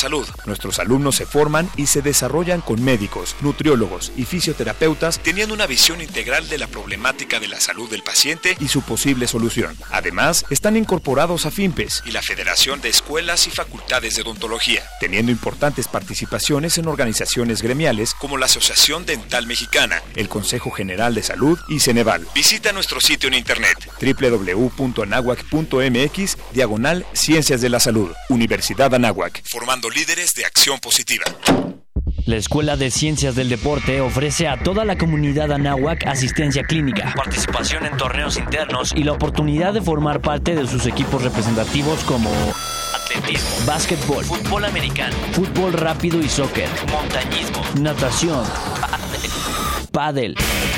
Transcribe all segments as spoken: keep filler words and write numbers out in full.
salud. Nuestros alumnos se forman y se desarrollan con médicos, nutriólogos y fisioterapeutas, teniendo una visión integral de la problemática de la salud del paciente y su posible solución. Además, están incorporados a FIMPES y la Federación de Escuelas y Facultades de Odontología, teniendo importantes participaciones en organizaciones gremiales como la Asociación Dental Mexicana, el Consejo General de Salud y Ceneval. Visita nuestro sitio en internet doble u doble u doble u punto anáhuac punto m x diagonal ciencias de la salud. Universidad Anáhuac, formando líderes de acción positiva. La Escuela de Ciencias del Deporte ofrece a toda la comunidad anáhuac asistencia clínica, participación en torneos internos y la oportunidad de formar parte de sus equipos representativos como atletismo, básquetbol, fútbol americano, fútbol rápido y soccer, montañismo, natación, pádel,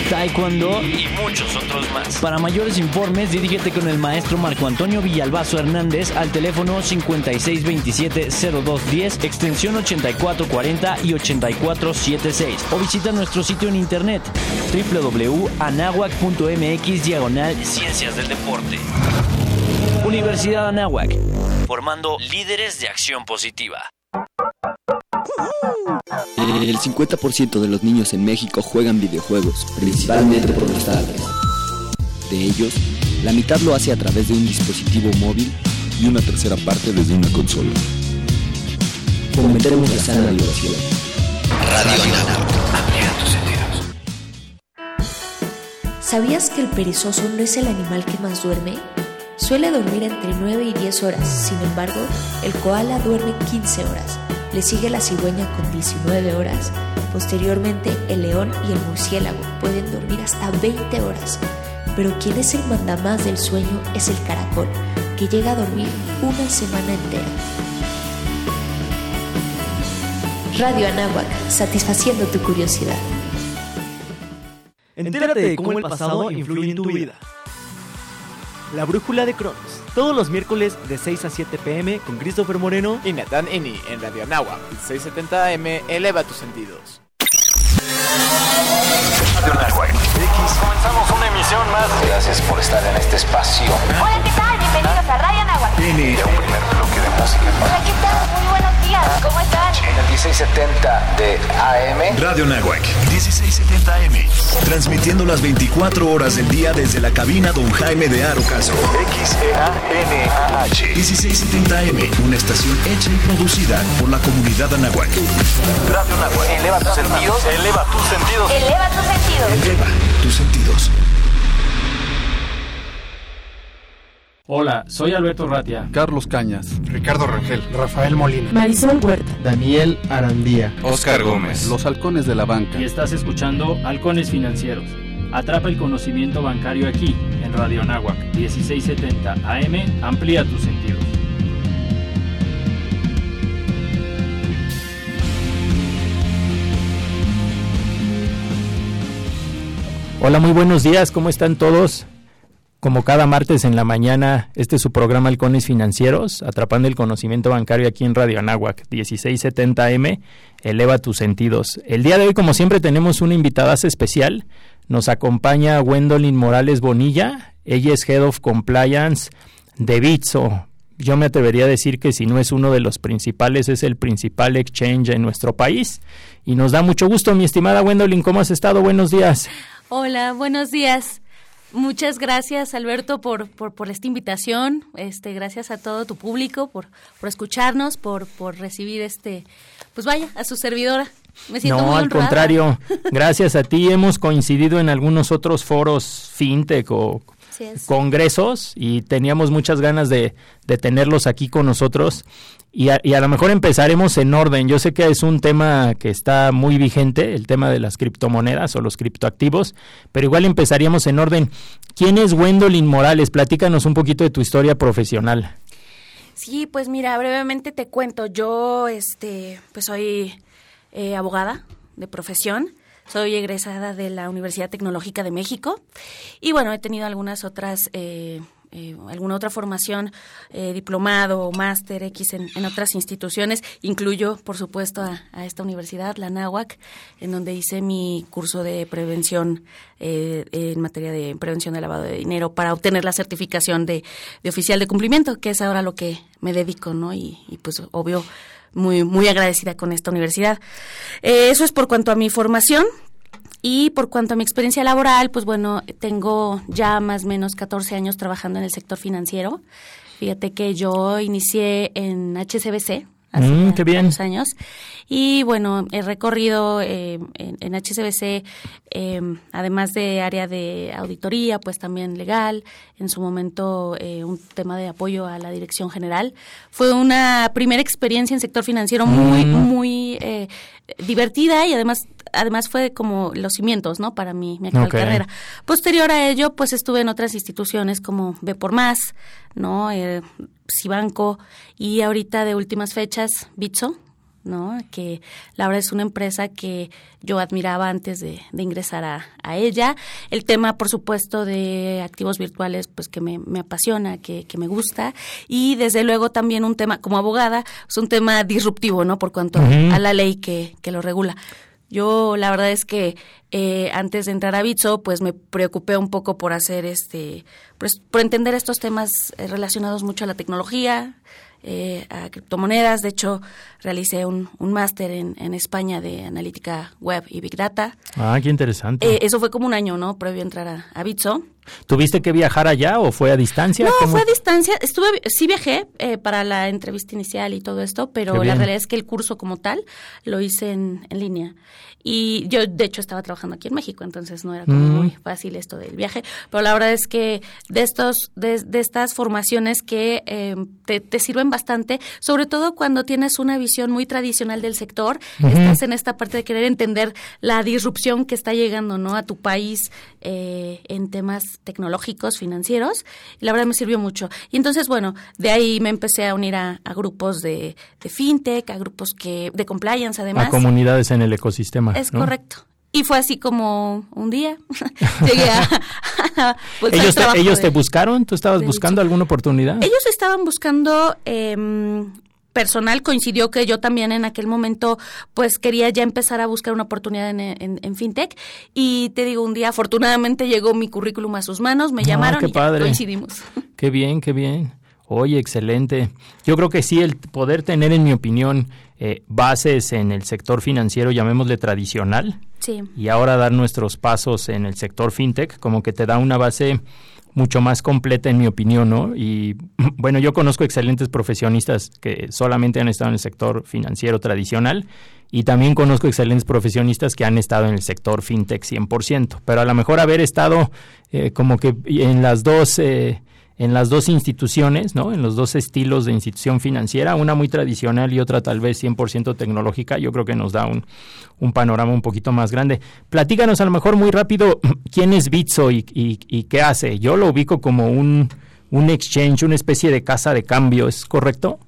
taekwondo y muchos otros más. Para mayores informes, dirígete con el maestro Marco Antonio Villalbazo Hernández al teléfono cincuenta y seis veintisiete cero dos diez, extensión ochenta y cuatro cuarenta y ochenta y cuatro setenta y seis, o visita nuestro sitio en internet doble u doble u doble u punto anáhuac punto m x diagonal ciencias del deporte. Universidad Anáhuac, formando líderes de acción positiva. El cincuenta por ciento de los niños en México juegan videojuegos, principalmente por los tablets. De ellos, la mitad lo hace a través de un dispositivo móvil y una tercera parte desde una consola. Fomentemos la sana diversión. Radio Anáhuac, amplía tus sentidos. ¿Sabías que el perezoso no es el animal que más duerme? Suele dormir entre nueve y diez horas, sin embargo, el koala duerme quince horas. Le sigue la cigüeña con diecinueve horas. Posteriormente, el león y el murciélago pueden dormir hasta veinte horas. Pero quien es el mandamás del sueño es el caracol, que llega a dormir una semana entera. Radio Anáhuac, satisfaciendo tu curiosidad. Entérate de cómo el pasado influye en tu vida. La brújula de Cronos. Todos los miércoles de seis a siete p m con Christopher Moreno y Nathan Eni en Radio Anáhuac. seiscientos setenta A M, eleva tus sentidos. Radio Anáhuac. Comenzamos una emisión más. Gracias por estar en este espacio. Hola, ¿qué tal? Bienvenidos a Radio Anáhuac. N. Ya un primer bloque de música. Hola, ¿qué tal? Muy buenos días. ¿Cómo están? En el dieciséis setenta de A M. Radio Anáhuac. dieciséis setenta A M. Transmitiendo las veinticuatro horas del día desde la cabina Don Jaime de Arocaso. X E A N A H. dieciséis setenta A M. Una estación hecha y producida por la comunidad Anáhuac. Radio Anáhuac. Eleva tus sentidos. Eleva tus sentidos. Eleva tus sentidos. Eleva tus sentidos. Hola, soy Alberto Ratia, Carlos Cañas, Ricardo Rangel, Rafael Molina, Marisol Huerta, Daniel Arandía, Oscar Gómez, Los Halcones de la Banca. Y estás escuchando Halcones Financieros. Atrapa el conocimiento bancario aquí, en Radio Anáhuac, dieciséis setenta A M, amplía tus sentidos. Hola, muy buenos días, ¿cómo están todos? Como cada martes en la mañana, este es su programa Halcones Financieros, atrapando el conocimiento bancario aquí en Radio Anáhuac, dieciséis setenta A M, eleva tus sentidos. El día de hoy, como siempre, tenemos una invitada especial. Nos acompaña Gwendolyne Morales Bonilla. Ella es Head of Compliance de Bitso. Yo me atrevería a decir que si no es uno de los principales, es el principal exchange en nuestro país. Y nos da mucho gusto, mi estimada Gwendolyne, ¿cómo has estado? Buenos días. Hola, buenos días. Muchas gracias, Alberto, por, por, por esta invitación. Este, gracias a todo tu público por, por escucharnos, por, por recibir este, pues vaya, a su servidora. Me siento no, muy honrada. Al contrario, gracias a ti. Hemos coincidido en algunos otros foros fintech o congresos y teníamos muchas ganas de, de tenerlos aquí con nosotros. Y a, y a lo mejor empezaremos en orden. Yo sé que es un tema que está muy vigente, el tema de las criptomonedas o los criptoactivos, pero igual empezaríamos en orden. ¿Quién es Gwendolyne Morales? Platícanos un poquito de tu historia profesional. Sí, pues mira, brevemente te cuento. Yo este, pues soy eh, abogada de profesión. Soy egresada de la Universidad Tecnológica de México y bueno, he tenido algunas otras, eh, eh, alguna otra formación, eh, diplomado o máster X en, en otras instituciones. Incluyo, por supuesto, a, a esta universidad, la Anáhuac, en donde hice mi curso de prevención eh, en materia de prevención de lavado de dinero para obtener la certificación de, de oficial de cumplimiento, que es ahora lo que me dedico, ¿no? Y, y pues, obvio, muy, muy agradecida con esta universidad. Eh, eso es por cuanto a mi formación. Y por cuanto a mi experiencia laboral, pues bueno, tengo ya más o menos catorce años trabajando en el sector financiero. Fíjate que yo inicié en H S B C hace mm, qué bien. unos años. Y bueno, he recorrido eh, en, en H S B C, eh, además de área de auditoría, pues también legal, en su momento eh, un tema de apoyo a la dirección general. Fue una primera experiencia en sector financiero muy, mm. muy eh, divertida y además... Además fue como los cimientos, ¿no? Para mi, mi actual okay. carrera. Posterior a ello, pues estuve en otras instituciones como Ve por Más, ¿no? Eh, Cibanco y ahorita de últimas fechas Bitso, ¿no? Que la verdad es una empresa que yo admiraba antes de, de ingresar a, a ella. El tema, por supuesto, de activos virtuales, pues que me, me apasiona, que, que me gusta. Y desde luego también un tema, como abogada, es un tema disruptivo, ¿no? Por cuanto uh-huh. a la ley que, que lo regula. Yo la verdad es que eh, antes de entrar a Bitso, pues me preocupé un poco por hacer este, por, por entender estos temas relacionados mucho a la tecnología, eh, a criptomonedas. De hecho, realicé un, un máster en, en España de analítica web y big data. Ah, qué interesante. Eh, eso fue como un año, ¿no? Previo a entrar a, a Bitso. ¿Tuviste que viajar allá o fue a distancia? No, ¿Cómo? fue a distancia. Estuve, sí viajé eh, para la entrevista inicial y todo esto, pero la realidad es que el curso como tal lo hice en, en línea. Y yo, de hecho, estaba trabajando aquí en México, entonces no era como mm. muy fácil esto del viaje. Pero la verdad es que de estos, de, de estas formaciones que eh, te, te sirven bastante, sobre todo cuando tienes una visión muy tradicional del sector, uh-huh. estás en esta parte de querer entender la disrupción que está llegando, ¿no? A tu país eh, en temas tecnológicos, financieros, y la verdad me sirvió mucho. Y entonces, bueno, de ahí me empecé a unir a, a grupos de, de fintech, a grupos que de compliance, además. A comunidades en el ecosistema. Es ¿no? correcto. Y fue así como un día llegué a... pues, ¿Ellos, te, ellos de, te buscaron? ¿Tú estabas buscando Bitso. alguna oportunidad? Ellos estaban buscando... Eh, personal. Coincidió que yo también en aquel momento pues quería ya empezar a buscar una oportunidad en, en, en fintech y te digo, un día afortunadamente llegó mi currículum a sus manos, me llamaron ah, qué padre. y coincidimos. Qué bien, qué bien. Oye, excelente. Yo creo que sí, el poder tener, en mi opinión, eh, bases en el sector financiero, llamémosle tradicional, sí. y ahora dar nuestros pasos en el sector fintech, como que te da una base... mucho más completa, en mi opinión, ¿no? Y, bueno, yo conozco excelentes profesionistas que solamente han estado en el sector financiero tradicional y también conozco excelentes profesionistas que han estado en el sector fintech cien por ciento, pero a lo mejor haber estado eh, como que en las dos... Eh, en las dos instituciones, ¿no? En los dos estilos de institución financiera, una muy tradicional y otra tal vez cien por ciento tecnológica, yo creo que nos da un, un panorama un poquito más grande. Platícanos a lo mejor muy rápido quién es Bitso y, y, y qué hace. Yo lo ubico como un, un exchange, una especie de casa de cambio, ¿es correcto?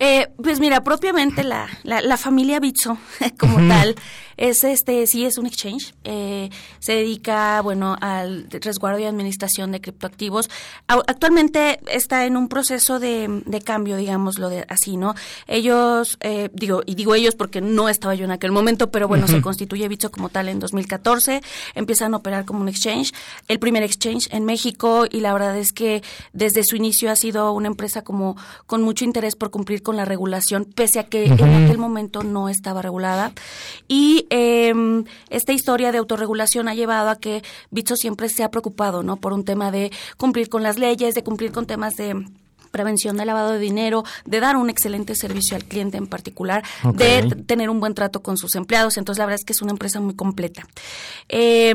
Eh, pues mira, propiamente la, la, la familia Bitso como uh-huh. tal es este sí es un exchange. Eh, se dedica, bueno, al resguardo y administración de criptoactivos. A, actualmente está en un proceso de, de cambio, digámoslo de, así, ¿no? Ellos, eh, digo, y digo ellos porque no estaba yo en aquel momento, pero bueno, uh-huh. se constituye Bitso como tal en dos mil catorce. Empiezan a operar como un exchange, el primer exchange en México, y la verdad es que desde su inicio ha sido una empresa como con mucho interés por cumplir con con la regulación, pese a que uh-huh. en aquel momento no estaba regulada. Y eh, esta historia de autorregulación ha llevado a que Bitso siempre se ha preocupado, ¿no? Por un tema de cumplir con las leyes, de cumplir con temas de prevención de lavado de dinero, de dar un excelente servicio al cliente en particular, okay. de t- tener un buen trato con sus empleados. Entonces, la verdad es que es una empresa muy completa. Eh,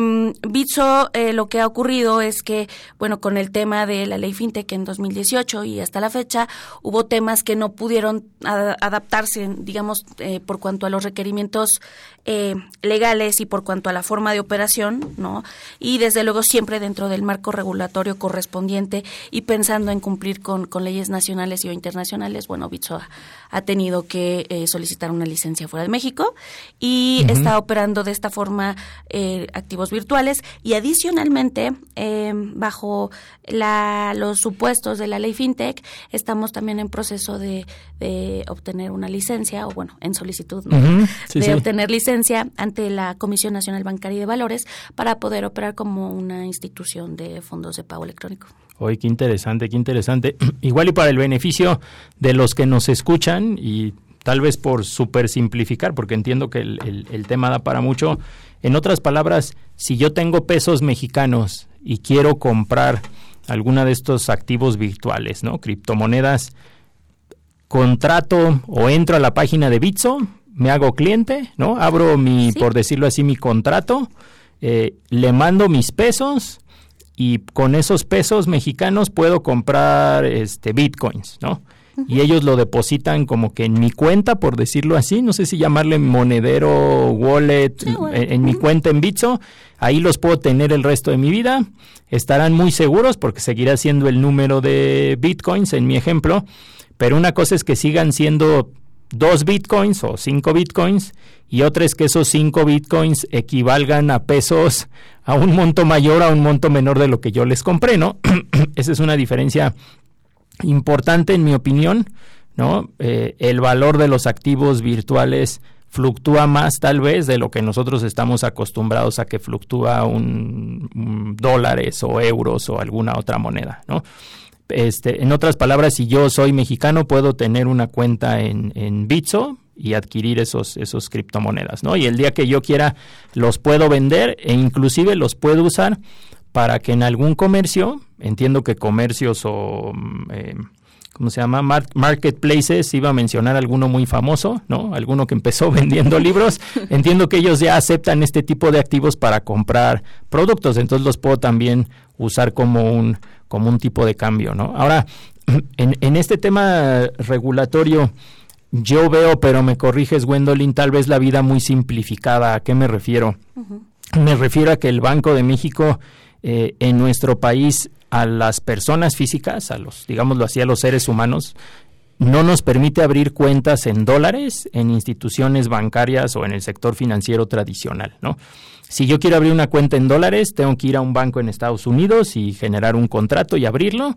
Bitso, eh, lo que ha ocurrido es que, bueno, con el tema de la ley fintech en dos mil dieciocho y hasta la fecha, hubo temas que no pudieron ad- adaptarse, digamos, eh, por cuanto a los requerimientos eh, legales y por cuanto a la forma de operación, ¿no? Y desde luego siempre dentro del marco regulatorio correspondiente y pensando en cumplir con, con leyes nacionales y o internacionales, bueno, Bitso ha, ha tenido que eh, solicitar una licencia fuera de México y uh-huh. está operando de esta forma eh, activos virtuales y adicionalmente eh, bajo la, los supuestos de la ley fintech estamos también en proceso de, de obtener una licencia o bueno, en solicitud ¿no? uh-huh. sí, de sí. obtener licencia ante la Comisión Nacional Bancaria y de Valores para poder operar como una institución de fondos de pago electrónico. Oye, qué interesante, qué interesante. Igual y para el beneficio de los que nos escuchan y tal vez por super simplificar, porque entiendo que el, el, el tema da para mucho. En otras palabras, si yo tengo pesos mexicanos y quiero comprar alguna de estos activos virtuales, ¿no? Criptomonedas, contrato o entro a la página de Bitso, me hago cliente, ¿no? Abro mi, sí. por decirlo así, mi contrato, eh, le mando mis pesos y con esos pesos mexicanos puedo comprar este bitcoins, ¿no? Y ellos lo depositan como que en mi cuenta, por decirlo así, no sé si llamarle monedero, wallet, sí, bueno. en, en mi cuenta en Bitso, ahí los puedo tener el resto de mi vida, estarán muy seguros porque seguirá siendo el número de bitcoins en mi ejemplo, pero una cosa es que sigan siendo dos bitcoins o cinco bitcoins y otra es que esos cinco bitcoins equivalgan a pesos a un monto mayor, a un monto menor de lo que yo les compré, ¿no? Esa es una diferencia importante en mi opinión, ¿no? Eh, el valor de los activos virtuales fluctúa más tal vez de lo que nosotros estamos acostumbrados a que fluctúa un, un dólares o euros o alguna otra moneda, ¿no? Este, en otras palabras, si yo soy mexicano puedo tener una cuenta en, en Bitso y adquirir esos, esos criptomonedas, ¿no? Y el día que yo quiera los puedo vender e inclusive los puedo usar para que en algún comercio, entiendo que comercios o, eh, ¿cómo se llama? Mar- marketplaces, iba a mencionar alguno muy famoso, ¿no? Alguno que empezó vendiendo libros. Entiendo que ellos ya aceptan este tipo de activos para comprar productos, entonces los puedo también usar como un, como un tipo de cambio, ¿no? Ahora, en, en este tema regulatorio, yo veo, pero me corriges, Gwendolyne, tal vez la vida muy simplificada. ¿A qué me refiero? Uh-huh. Me refiero a que el Banco de México... Eh, en nuestro país a las personas físicas, a los, digámoslo así, a los seres humanos, no nos permite abrir cuentas en dólares en instituciones bancarias o en el sector financiero tradicional, ¿no? Si yo quiero abrir una cuenta en dólares, tengo que ir a un banco en Estados Unidos y generar un contrato y abrirlo,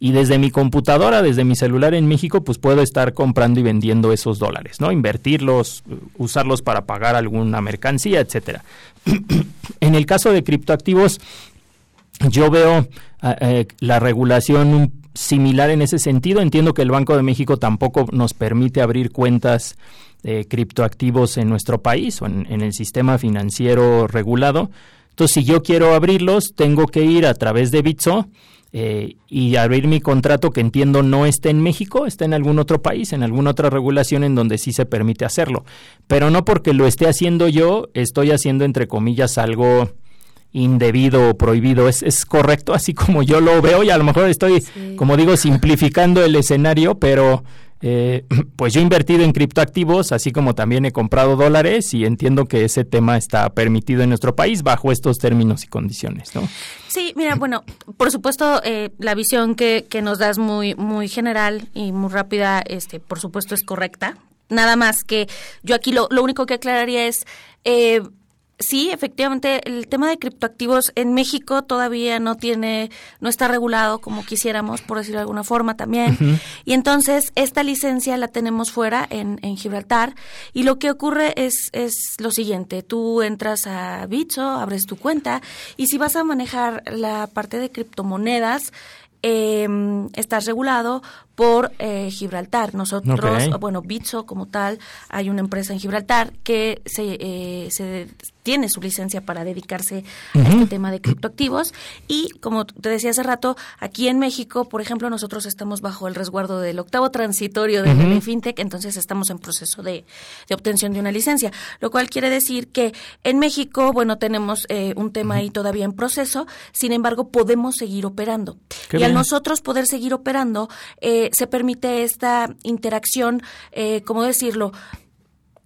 y desde mi computadora, desde mi celular en México, pues puedo estar comprando y vendiendo esos dólares, ¿no? Invertirlos, usarlos para pagar alguna mercancía, etcétera. En el caso de criptoactivos, yo veo eh, la regulación similar en ese sentido. Entiendo que el Banco de México tampoco nos permite abrir cuentas eh, criptoactivos en nuestro país o en, en el sistema financiero regulado. Entonces, si yo quiero abrirlos, tengo que ir a través de Bitso eh, y abrir mi contrato, que entiendo no está en México, está en algún otro país, en alguna otra regulación en donde sí se permite hacerlo. Pero no porque lo esté haciendo yo, estoy haciendo, entre comillas, algo... indebido o prohibido, es, es correcto así como yo lo veo, y a lo mejor estoy, sí. como digo, simplificando el escenario, pero eh, pues yo he invertido en criptoactivos, así como también he comprado dólares, y entiendo que ese tema está permitido en nuestro país bajo estos términos y condiciones, ¿no? Sí, mira, bueno, por supuesto, eh, la visión que, que nos das muy, muy general y muy rápida, este, por supuesto es correcta, nada más que yo aquí lo, lo único que aclararía es... Eh, Sí, efectivamente, el tema de criptoactivos en México todavía no tiene, no está regulado como quisiéramos, por decirlo de alguna forma también. Uh-huh. Y entonces esta licencia la tenemos fuera en, en Gibraltar, y lo que ocurre es, es lo siguiente: tú entras a Bitso, abres tu cuenta, y si vas a manejar la parte de criptomonedas, eh, estás regulado por eh, Gibraltar. Nosotros, okay. bueno, Bitso como tal, hay una empresa en Gibraltar que se, eh, se tiene su licencia para dedicarse uh-huh. a este tema de criptoactivos, y como te decía hace rato, aquí en México, por ejemplo, nosotros estamos bajo el resguardo del octavo transitorio de uh-huh. FinTech, entonces estamos en proceso de, de obtención de una licencia, lo cual quiere decir que en México, bueno, tenemos eh, un tema uh-huh. ahí todavía en proceso, sin embargo, podemos seguir operando. Qué y bien. Al nosotros poder seguir operando, eh, se permite esta interacción, eh, ¿cómo decirlo?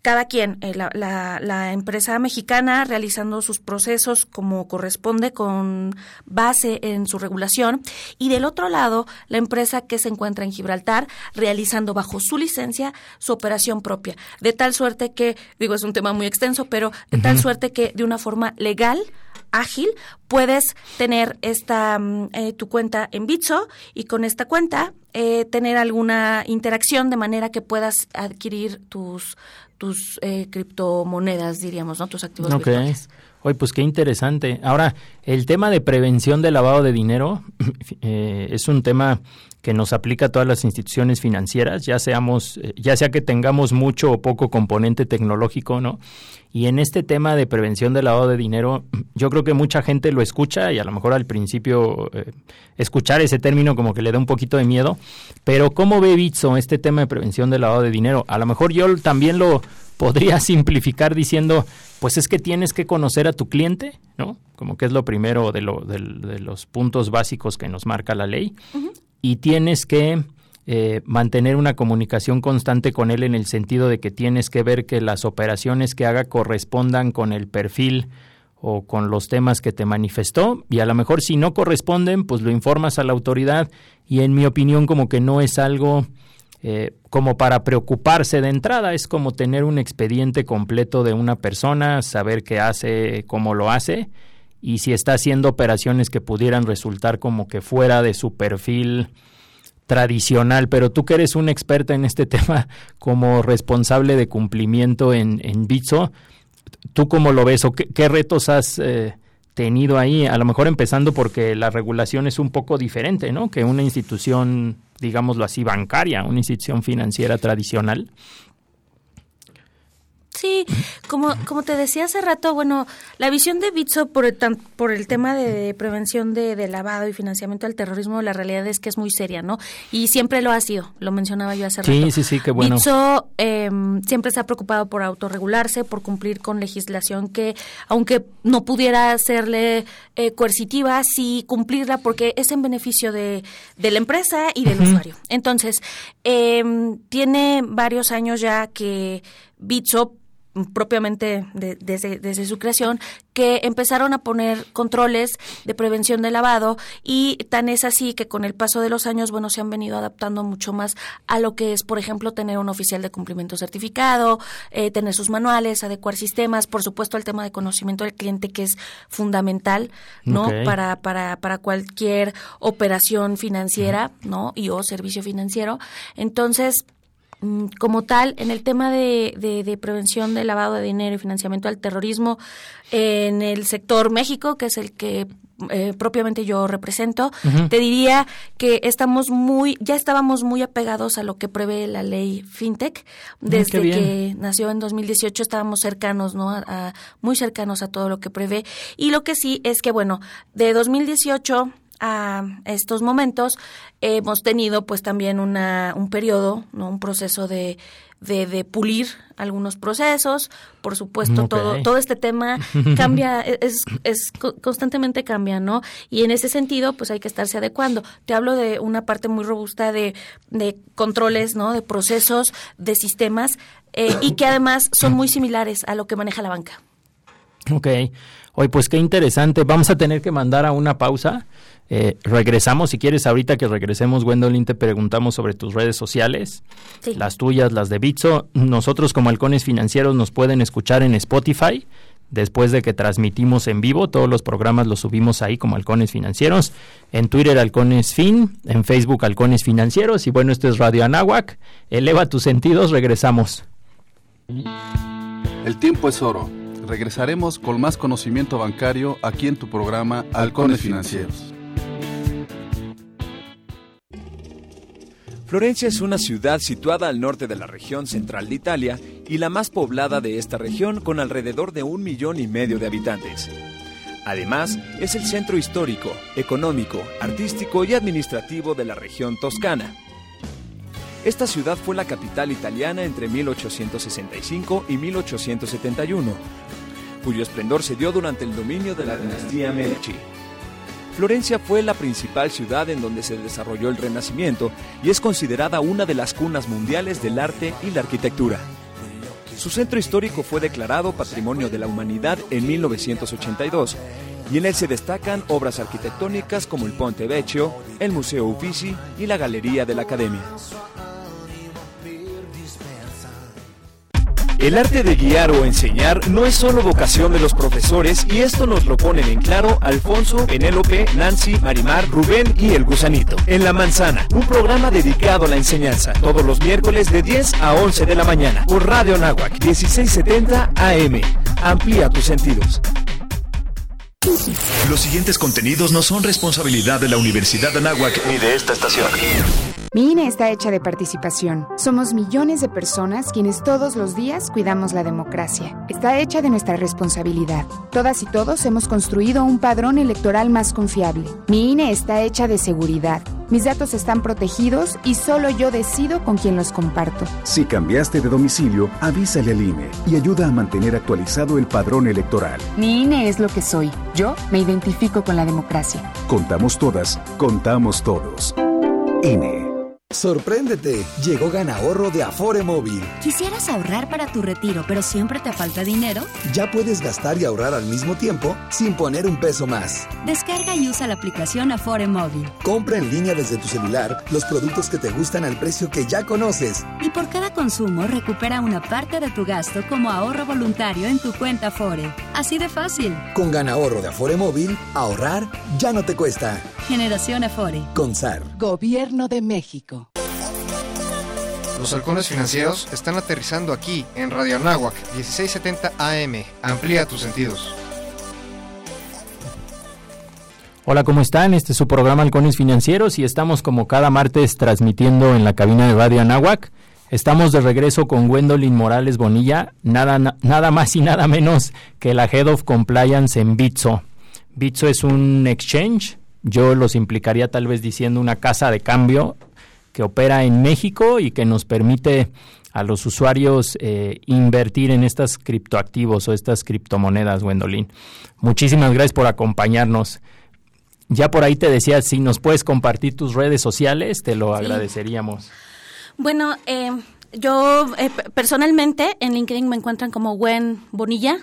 Cada quien, eh, la, la, la empresa mexicana realizando sus procesos como corresponde con base en su regulación, y del otro lado la empresa que se encuentra en Gibraltar realizando bajo su licencia su operación propia, de tal suerte que, digo, es un tema muy extenso, pero de uh-huh. tal suerte que de una forma legal, ágil, puedes tener esta eh, tu cuenta en Bitso, y con esta cuenta eh, tener alguna interacción de manera que puedas adquirir tus tus eh, criptomonedas, diríamos, ¿no? Tus activos okay. virtuales. Oye, pues qué interesante. Ahora, el tema de prevención del lavado de dinero eh, es un tema que nos aplica a todas las instituciones financieras, ya seamos, ya sea que tengamos mucho o poco componente tecnológico, ¿no? Y en este tema de prevención del lavado de dinero, yo creo que mucha gente lo escucha y a lo mejor al principio eh, escuchar ese término como que le da un poquito de miedo, pero ¿cómo ve Bitso este tema de prevención del lavado de dinero? A lo mejor yo también lo podría simplificar diciendo, pues es que tienes que conocer a tu cliente, ¿no? Como que es lo primero de, lo, de, de los puntos básicos que nos marca la ley. Uh-huh. Y tienes que eh, mantener una comunicación constante con él en el sentido de que tienes que ver que las operaciones que haga correspondan con el perfil o con los temas que te manifestó, y a lo mejor si no corresponden, pues lo informas a la autoridad, y en mi opinión como que no es algo eh, como para preocuparse de entrada, es como tener un expediente completo de una persona, saber qué hace, cómo lo hace, y si está haciendo operaciones que pudieran resultar como que fuera de su perfil tradicional. Pero tú que eres una experta en este tema como responsable de cumplimiento en, en Bitso, ¿tú cómo lo ves o qué, qué retos has eh, tenido ahí? A lo mejor empezando porque la regulación es un poco diferente, ¿no? Que una institución, digámoslo así, bancaria, una institución financiera tradicional. Sí, como, como te decía hace rato, bueno, la visión de Bitso por el, por el tema de prevención de, de lavado y financiamiento al terrorismo, la realidad es que es muy seria, ¿no? Y siempre lo ha sido, lo mencionaba yo hace sí, rato. Sí, sí, sí, qué bueno. Bitso eh, siempre se ha preocupado por autorregularse, por cumplir con legislación que, aunque no pudiera serle eh, coercitiva, sí cumplirla porque es en beneficio de, de la empresa y del uh-huh. usuario. Entonces, eh, tiene varios años ya que Bitso propiamente de, desde, desde su creación, que empezaron a poner controles de prevención de lavado, y tan es así que con el paso de los años, bueno, se han venido adaptando mucho más a lo que es, por ejemplo, tener un oficial de cumplimiento certificado, eh, tener sus manuales, adecuar sistemas, por supuesto el tema de conocimiento del cliente, que es fundamental, ¿no? Okay. Para, para, para cualquier operación financiera, ¿no? Y o servicio financiero. Entonces, como tal, en el tema de, de, de prevención del lavado de dinero y financiamiento al terrorismo, en el sector México, que es el que eh, propiamente yo represento, uh-huh. te diría que estamos muy, ya estábamos muy apegados a lo que prevé la ley FinTech. Desde uh, que nació en dos mil dieciocho estábamos cercanos, ¿no? A, a, muy cercanos a todo lo que prevé. Y lo que sí es que, bueno, de dos mil dieciocho... a estos momentos hemos tenido pues también una un periodo, ¿no? Un proceso de de, de pulir algunos procesos, por supuesto. Okay. todo todo este tema cambia, es es constantemente cambia, ¿no? Y en ese sentido pues hay que estarse adecuando. Te hablo de una parte muy robusta de de controles, ¿no? De procesos, de sistemas eh, y que además son muy similares a lo que maneja la banca. Okay. Oye, pues qué interesante. Vamos a tener que mandar a una pausa. Eh, regresamos, si quieres, ahorita que regresemos, Gwendolyne, te preguntamos sobre tus redes sociales, sí. Las tuyas, las de Bitso. Nosotros como Halcones Financieros nos pueden escuchar en Spotify, después de que transmitimos en vivo, todos los programas los subimos ahí como Halcones Financieros, en Twitter Halcones Fin, en Facebook Halcones Financieros, y bueno, esto es Radio Anáhuac, eleva tus sentidos, regresamos. El tiempo es oro. Regresaremos con más conocimiento bancario aquí en tu programa Halcones Financieros. Florencia es una ciudad situada al norte de la región central de Italia y la más poblada de esta región, con alrededor de un millón y medio de habitantes. Además, es el centro histórico, económico, artístico y administrativo de la región toscana. Esta ciudad fue la capital italiana entre mil ochocientos sesenta y cinco y mil ochocientos setenta y uno, cuyo esplendor se dio durante el dominio de la dinastía Medici. Florencia fue la principal ciudad en donde se desarrolló el Renacimiento y es considerada una de las cunas mundiales del arte y la arquitectura. Su centro histórico fue declarado Patrimonio de la Humanidad en mil novecientos ochenta y dos, y en él se destacan obras arquitectónicas como el Ponte Vecchio, el Museo Uffizi y la Galería de la Academia. El arte de guiar o enseñar no es solo vocación de los profesores, y esto nos lo ponen en claro Alfonso, Penélope, Nancy, Marimar, Rubén y El Gusanito. En La Manzana, un programa dedicado a la enseñanza, todos los miércoles de diez a once de la mañana, por Radio Anáhuac, mil seiscientos setenta A M. Amplía tus sentidos. Los siguientes contenidos no son responsabilidad de la Universidad Anáhuac ni de esta estación. Mi I N E está hecha de participación. Somos millones de personas quienes todos los días cuidamos la democracia. Está hecha de nuestra responsabilidad. Todas y todos hemos construido un padrón electoral más confiable. Mi I N E está hecha de seguridad. Mis datos están protegidos y solo yo decido con quién los comparto. Si cambiaste de domicilio, avísale al I N E y ayuda a mantener actualizado el padrón electoral. Mi I N E es lo que soy. Yo me identifico con la democracia. Contamos todas, contamos todos. I N E. Sorpréndete, llegó Ganahorro de Afore Móvil. ¿Quisieras ahorrar para tu retiro, pero siempre te falta dinero? Ya puedes gastar y ahorrar al mismo tiempo sin poner un peso más. Descarga y usa la aplicación Afore Móvil. Compra en línea desde tu celular los productos que te gustan al precio que ya conoces. Y por cada consumo recupera una parte de tu gasto como ahorro voluntario en tu cuenta Afore. Así de fácil. Con Ganahorro de Afore Móvil, ahorrar ya no te cuesta. Generación Afore. CONSAR. Gobierno de México. Los halcones financieros están aterrizando aquí en Radio Anáhuac, mil seiscientos setenta A M. Amplía tus sentidos. Hola, ¿cómo están? Este es su programa Halcones Financieros y estamos como cada martes transmitiendo en la cabina de Radio Anáhuac. Estamos de regreso con Gwendolyne Morales Bonilla, nada, na, nada más y nada menos que la Head of Compliance en Bitso. Bitso es un exchange, yo los implicaría tal vez diciendo una casa de cambio que opera en México y que nos permite a los usuarios eh, invertir en estas criptoactivos o estas criptomonedas, Gwendolyne. Muchísimas gracias por acompañarnos. Ya por ahí te decía, si nos puedes compartir tus redes sociales, te lo sí. agradeceríamos. Bueno, eh, yo eh, personalmente en LinkedIn me encuentran como Gwen Bonilla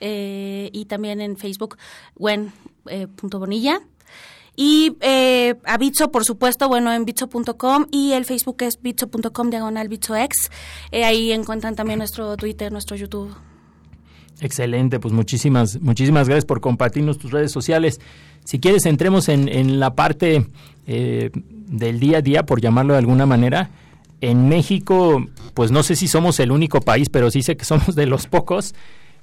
eh, y también en Facebook Gwen punto Bonilla. Y eh, a Bitso, por supuesto, bueno, en bitso punto com y el Facebook es bitso punto com diagonal bitsox. Eh, ahí encuentran también nuestro Twitter, nuestro YouTube. Excelente, pues muchísimas, muchísimas gracias por compartirnos tus redes sociales. Si quieres, entremos en, en la parte eh, del día a día, por llamarlo de alguna manera. En México, pues no sé si somos el único país, pero sí sé que somos de los pocos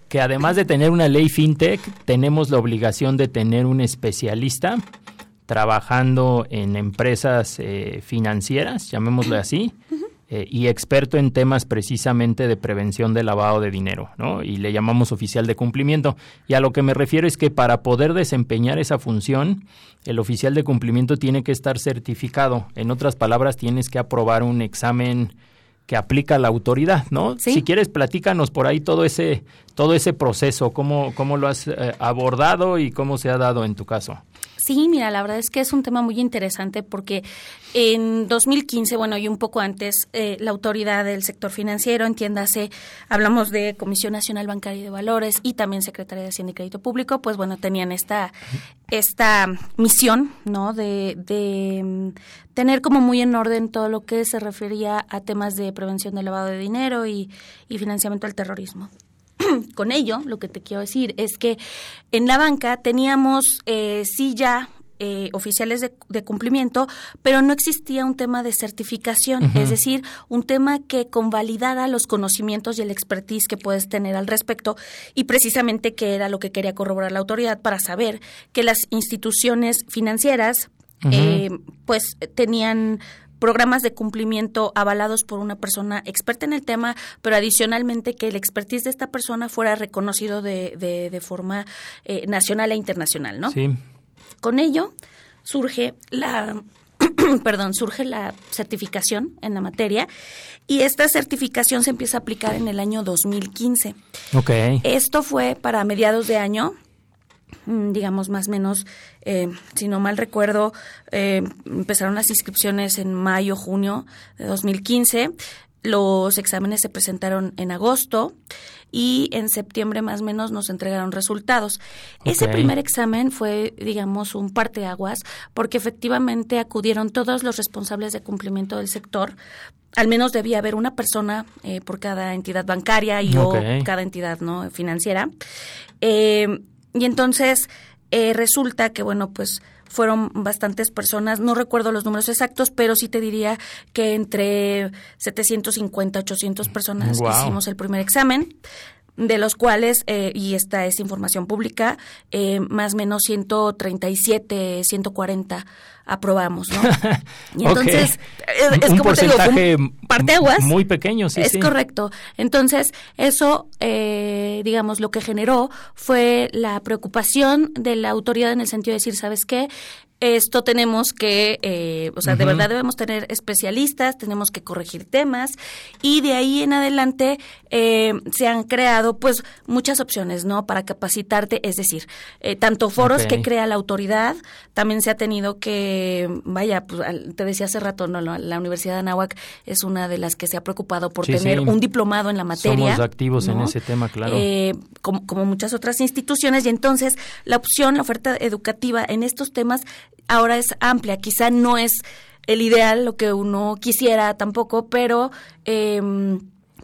que además de tener una ley fintech, tenemos la obligación de tener un especialista trabajando en empresas eh, financieras, llamémosle así, eh, y experto en temas precisamente de prevención de lavado de dinero, ¿no? Y le llamamos oficial de cumplimiento. Y a lo que me refiero es que para poder desempeñar esa función, el oficial de cumplimiento tiene que estar certificado. En otras palabras, tienes que aprobar un examen que aplica la autoridad, ¿no? ¿Sí? Si quieres, platícanos por ahí todo ese todo ese proceso, cómo, cómo lo has eh, abordado y cómo se ha dado en tu caso. Sí, mira, la verdad es que es un tema muy interesante porque en dos mil quince, bueno, y un poco antes, eh, la autoridad del sector financiero, entiéndase, hablamos de Comisión Nacional Bancaria y de Valores y también Secretaría de Hacienda y Crédito Público, pues bueno, tenían esta esta misión, ¿no?, de, de tener como muy en orden todo lo que se refería a temas de prevención del lavado de dinero y, y financiamiento al terrorismo. Con ello, lo que te quiero decir es que en la banca teníamos eh, sí ya eh, oficiales de, de cumplimiento, pero no existía un tema de certificación, uh-huh. es decir, un tema que convalidara los conocimientos y el expertise que puedes tener al respecto y precisamente que era lo que quería corroborar la autoridad para saber que las instituciones financieras uh-huh. eh, pues tenían programas de cumplimiento avalados por una persona experta en el tema, pero adicionalmente que el expertise de esta persona fuera reconocido de, de, de forma eh, nacional e internacional, ¿no? Sí. Con ello surge la perdón, surge la certificación en la materia y esta certificación se empieza a aplicar en el año dos mil quince. Okay. Esto fue para mediados de año, digamos más o menos, eh, si no mal recuerdo, eh, empezaron las inscripciones en mayo, junio de dos mil quince, los exámenes se presentaron en agosto y en septiembre más o menos nos entregaron resultados. Okay. Ese primer examen fue, digamos, un parteaguas porque efectivamente acudieron todos los responsables de cumplimiento del sector. Al menos debía haber una persona eh, por cada entidad bancaria y okay. o cada entidad no financiera. Eh, Y entonces eh, resulta que, bueno, pues fueron bastantes personas, no recuerdo los números exactos, pero sí te diría que entre setecientos cincuenta y ochocientas personas wow. hicimos el primer examen. de los cuales, eh, y esta es información pública, eh, más o menos ciento treinta y siete, ciento cuarenta aprobamos, ¿no? Y entonces, okay. es, es un como porcentaje te digo, un parteaguas, muy pequeño, sí, es sí. correcto. Entonces, eso, eh, digamos, lo que generó fue la preocupación de la autoridad en el sentido de decir, ¿sabes qué? Esto tenemos que, eh, o sea, uh-huh. de verdad debemos tener especialistas, tenemos que corregir temas y de ahí en adelante eh, se han creado pues muchas opciones, ¿no? Para capacitarte, es decir, eh, tanto foros okay. que crea la autoridad, también se ha tenido que, vaya, pues, te decía hace rato, no, la Universidad de Anáhuac es una de las que se ha preocupado por sí, tener sí. un diplomado en la materia. Somos activos, ¿no? En ese tema, claro. Eh, como, como muchas otras instituciones y entonces la opción, la oferta educativa en estos temas ahora es amplia, quizá no es el ideal, lo que uno quisiera tampoco, pero eh,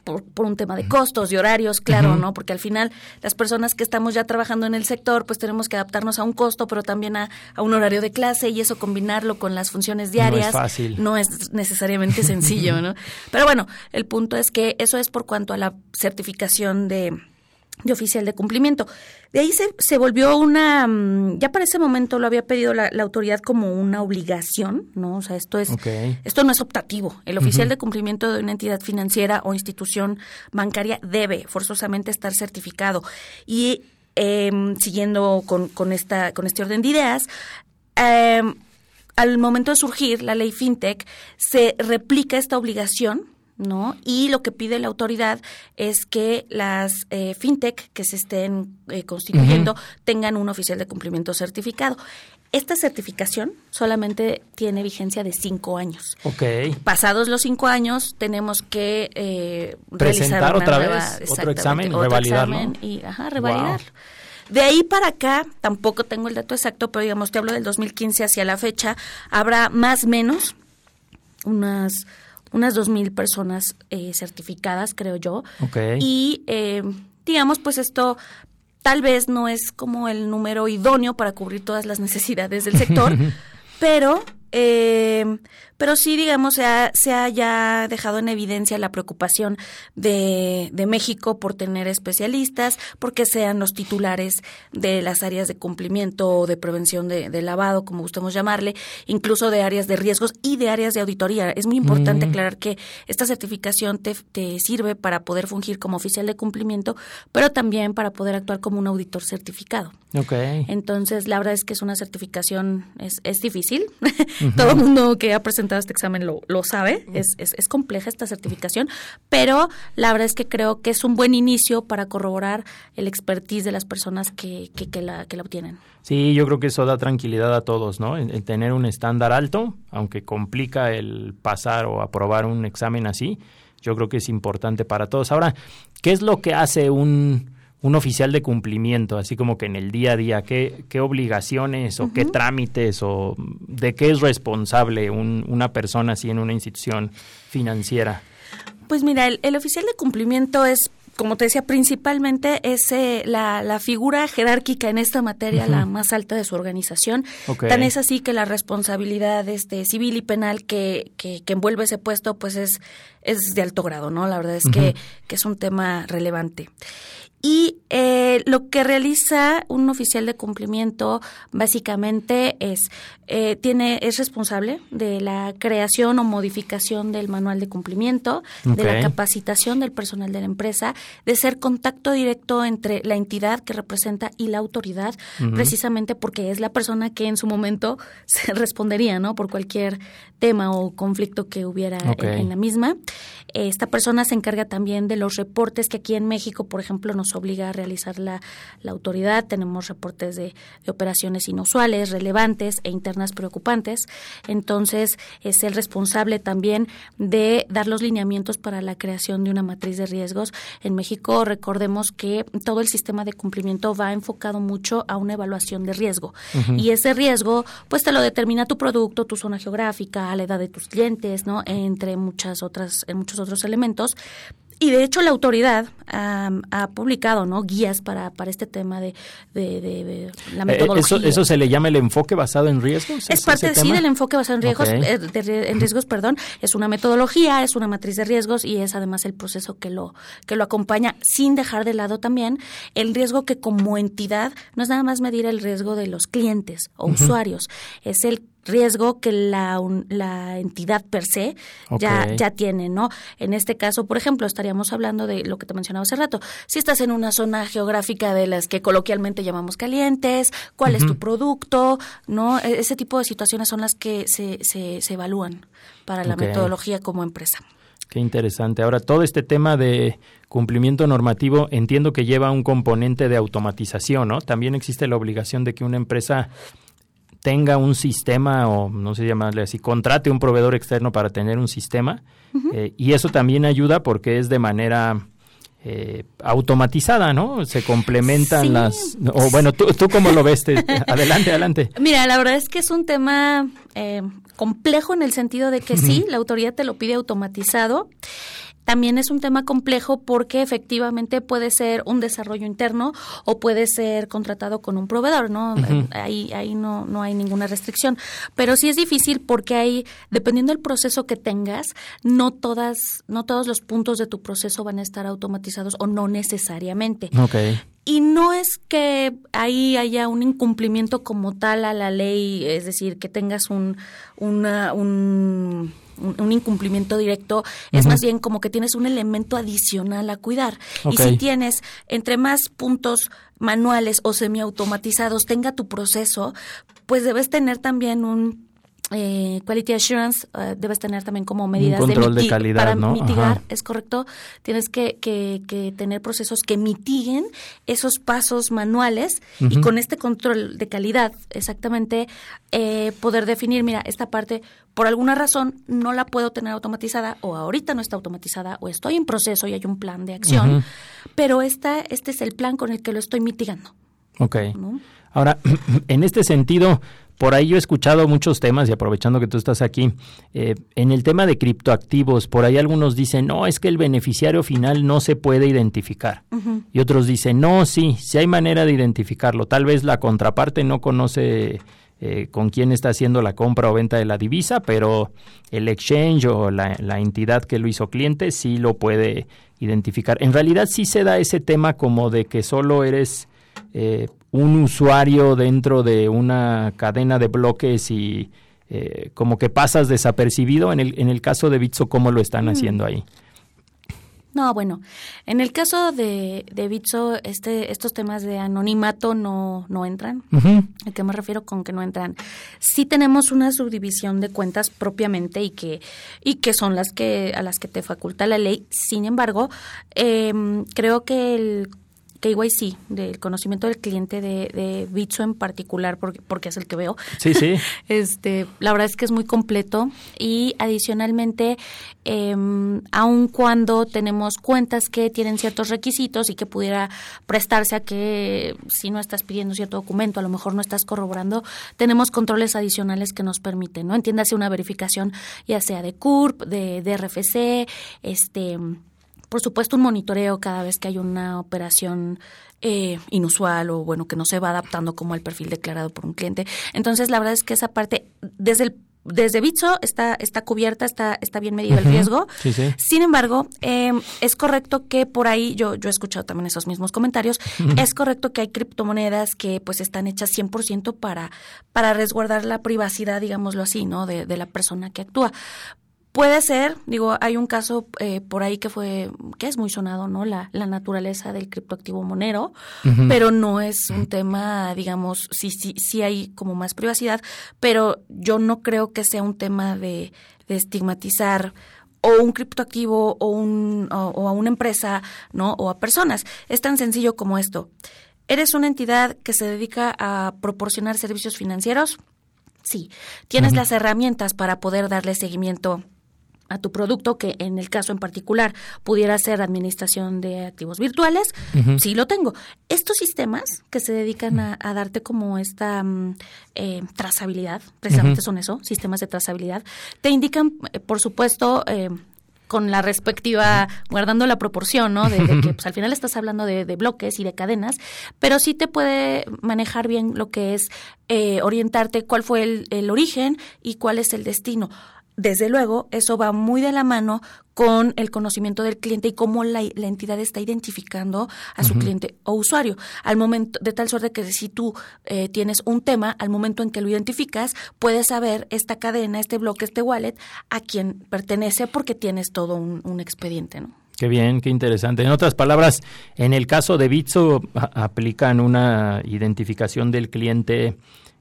por, por un tema de costos, de horarios, claro, uh-huh. ¿no? Porque al final las personas que estamos ya trabajando en el sector, pues tenemos que adaptarnos a un costo, pero también a, a un horario de clase y eso combinarlo con las funciones diarias. No es fácil. No es necesariamente sencillo, ¿no? Pero bueno, el punto es que eso es por cuanto a la certificación de... de oficial de cumplimiento. De ahí se, se volvió una, ya para ese momento lo había pedido la, la autoridad como una obligación, ¿no? O sea, esto es, okay. esto no es optativo. El oficial uh-huh. de cumplimiento de una entidad financiera o institución bancaria debe forzosamente estar certificado. Y eh, siguiendo con, con esta, con este orden de ideas, eh, al momento de surgir la ley FinTech, se replica esta obligación, ¿no? Y lo que pide la autoridad es que las eh, fintech que se estén eh, constituyendo uh-huh. tengan un oficial de cumplimiento certificado. Esta certificación solamente tiene vigencia de cinco años. Okay. Pasados los cinco años tenemos que eh, presentar realizar otra nueva, vez otro examen, otro revalidarlo, examen y ajá, revalidarlo. Wow. De ahí para acá, tampoco tengo el dato exacto, pero digamos, te hablo del dos mil quince hacia la fecha, habrá más o menos unas unas dos mil personas eh, certificadas, creo yo. Okay. Y, eh, digamos, pues esto tal vez no es como el número idóneo para cubrir todas las necesidades del sector, pero eh, pero sí, digamos, se ha, se ha ya dejado en evidencia la preocupación de, de México por tener especialistas, porque sean los titulares de las áreas de cumplimiento o de prevención de, de lavado, como gustamos llamarle, incluso de áreas de riesgos y de áreas de auditoría. Es muy importante mm. aclarar que esta certificación te, te sirve para poder fungir como oficial de cumplimiento, pero también para poder actuar como un auditor certificado. Okay. Entonces, la verdad es que es una certificación, es, es difícil. Uh-huh. Todo el mundo que ha presentado este examen lo, lo sabe, es, es, es compleja esta certificación, pero la verdad es que creo que es un buen inicio para corroborar el expertise de las personas que, que, que, la, que la obtienen. Sí, yo creo que eso da tranquilidad a todos, ¿no? El, el tener un estándar alto, aunque complica el pasar o aprobar un examen así, yo creo que es importante para todos. Ahora, ¿qué es lo que hace un, un oficial de cumplimiento, así como que en el día a día, qué, qué obligaciones o uh-huh. qué trámites o de qué es responsable un, una persona así en una institución financiera? Pues mira, el, el oficial de cumplimiento es, como te decía, principalmente es eh, la, la figura jerárquica en esta materia, uh-huh. la más alta de su organización. Okay. Tan es así que la responsabilidad este, civil y penal que, que, que envuelve ese puesto pues es, es de alto grado, ¿no? La verdad es uh-huh. que, que es un tema relevante. Y eh, lo que realiza un oficial de cumplimiento básicamente es eh, tiene es responsable de la creación o modificación del manual de cumplimiento, okay. de la capacitación del personal de la empresa, de ser contacto directo entre la entidad que representa y la autoridad, uh-huh. precisamente porque es la persona que en su momento se respondería, ¿no? Por cualquier tema o conflicto que hubiera okay. en, en la misma. Esta persona se encarga también de los reportes que aquí en México, por ejemplo, nos obliga a realizar la, la autoridad. Tenemos reportes de, de operaciones inusuales, relevantes e internas preocupantes. Entonces, es el responsable también de dar los lineamientos para la creación de una matriz de riesgos. En México, recordemos que todo el sistema de cumplimiento va enfocado mucho a una evaluación de riesgo. Uh-huh. Y ese riesgo, pues, te lo determina tu producto, tu zona geográfica, la edad de tus clientes, ¿no? Entre muchas otras, en muchos otros elementos. Y de hecho la autoridad um, ha publicado, ¿no?, guías para, para este tema de, de, de, de la metodología. ¿Eso, eso se le llama el enfoque basado en riesgos? Es parte, sí, del enfoque basado en riesgos, okay. eh, de, en riesgos, perdón. Es una metodología, es una matriz de riesgos y es además el proceso que lo, que lo acompaña, sin dejar de lado también el riesgo que como entidad no es nada más medir el riesgo de los clientes o uh-huh. usuarios, es el riesgo que la, un, la entidad per se okay. ya, ya tiene, ¿no? En este caso, por ejemplo, estaríamos hablando de lo que te mencionaba hace rato. Si estás en una zona geográfica de las que coloquialmente llamamos calientes, ¿cuál uh-huh. es tu producto? ¿No? E- ese tipo de situaciones son las que se, se, se evalúan para okay. la metodología como empresa. Qué interesante. Ahora, todo este tema de cumplimiento normativo entiendo que lleva un componente de automatización, ¿no? También existe la obligación de que una empresa tenga un sistema, o no sé llamarle así, contrate un proveedor externo para tener un sistema, uh-huh. eh, y eso también ayuda porque es de manera eh, automatizada, ¿no? Se complementan sí. las... O bueno, tú, tú cómo lo ves, te, adelante, adelante. Mira, la verdad es que es un tema eh, complejo en el sentido de que uh-huh. sí, la autoridad te lo pide automatizado. También es un tema complejo porque efectivamente puede ser un desarrollo interno o puede ser contratado con un proveedor, ¿no? Uh-huh. Ahí, ahí no, no hay ninguna restricción. Pero sí es difícil porque hay, dependiendo del proceso que tengas, no todas, no todos los puntos de tu proceso van a estar automatizados o no necesariamente. Okay. Y no es que ahí haya un incumplimiento como tal a la ley, es decir, que tengas un una, un un incumplimiento directo, es uh-huh. más bien como que tienes un elemento adicional a cuidar. Okay. Y si tienes, entre más puntos manuales o semiautomatizados tenga tu proceso, pues debes tener también un eh, quality assurance, eh, debes tener también como medidas un control de, mitig- de calidad, para ¿no? mitigar, ajá. es correcto, tienes que, que, que tener procesos que mitiguen esos pasos manuales uh-huh. y con este control de calidad, exactamente, eh, poder definir, mira, esta parte por alguna razón no la puedo tener automatizada o ahorita no está automatizada o estoy en proceso y hay un plan de acción, uh-huh. pero esta, este es el plan con el que lo estoy mitigando. Ok. ¿No? Ahora, en este sentido, por ahí yo he escuchado muchos temas y aprovechando que tú estás aquí, eh, en el tema de criptoactivos, por ahí algunos dicen, no, es que el beneficiario final no se puede identificar. Uh-huh. Y otros dicen, no, sí, sí hay manera de identificarlo. Tal vez la contraparte no conoce... Eh, con quién está haciendo la compra o venta de la divisa, pero el exchange o la, la entidad que lo hizo cliente sí lo puede identificar. En realidad sí se da ese tema como de que solo eres eh, un usuario dentro de una cadena de bloques y eh, como que pasas desapercibido. En el, en el caso de Bitso, ¿cómo lo están mm. haciendo ahí? No, bueno, en el caso de, de Bitso, este, estos temas de anonimato no, no entran. Uh-huh. ¿A qué me refiero con que no entran? Sí tenemos una subdivisión de cuentas propiamente y que, y que son las que, a las que te faculta la ley. Sin embargo, eh, creo que el K Y C, del conocimiento del cliente de, de Bitso en particular, porque, porque es el que veo. Sí, sí. Este, la verdad es que es muy completo y adicionalmente, eh, aun cuando tenemos cuentas que tienen ciertos requisitos y que pudiera prestarse a que si no estás pidiendo cierto documento, a lo mejor no estás corroborando, tenemos controles adicionales que nos permiten, ¿no? Entiéndase una verificación ya sea de C U R P, de D R F C, este... Por supuesto, un monitoreo cada vez que hay una operación eh, inusual o, bueno, que no se va adaptando como al perfil declarado por un cliente. Entonces, la verdad es que esa parte, desde el desde Bitso está está cubierta, está está bien medido uh-huh. el riesgo. Sí, sí. Sin embargo, eh, es correcto que por ahí, yo yo he escuchado también esos mismos comentarios, uh-huh. es correcto que hay criptomonedas que pues están hechas cien por ciento para, para resguardar la privacidad, digámoslo así, ¿no?, de, de la persona que actúa. Puede ser, digo, hay un caso eh, por ahí que fue, que es muy sonado, ¿no? La, la naturaleza del criptoactivo monero, uh-huh. pero no es un tema, digamos, sí, sí, sí hay como más privacidad, pero yo no creo que sea un tema de, de estigmatizar o un criptoactivo o, un, o, o a una empresa, ¿no? O a personas. Es tan sencillo como esto. ¿Eres una entidad que se dedica a proporcionar servicios financieros? Sí. ¿Tienes uh-huh. las herramientas para poder darle seguimiento a tu producto, que en el caso en particular pudiera ser administración de activos virtuales? Uh-huh. Sí lo tengo. Estos sistemas que se dedican a, a darte como esta eh, trazabilidad, precisamente uh-huh. son eso, sistemas de trazabilidad, te indican, eh, por supuesto, eh, con la respectiva, guardando la proporción, ¿no? De, de que pues, al final estás hablando de, de bloques y de cadenas, pero sí te puede manejar bien lo que es eh, orientarte cuál fue el, el origen y cuál es el destino. Desde luego, eso va muy de la mano con el conocimiento del cliente y cómo la, la entidad está identificando a su uh-huh. cliente o usuario. Al momento, de tal suerte que si tú eh, tienes un tema, al momento en que lo identificas, puedes saber esta cadena, este bloque, este wallet, a quién pertenece porque tienes todo un, un expediente, ¿no? Qué bien, qué interesante. En otras palabras, en el caso de Bitso, a- aplican una identificación del cliente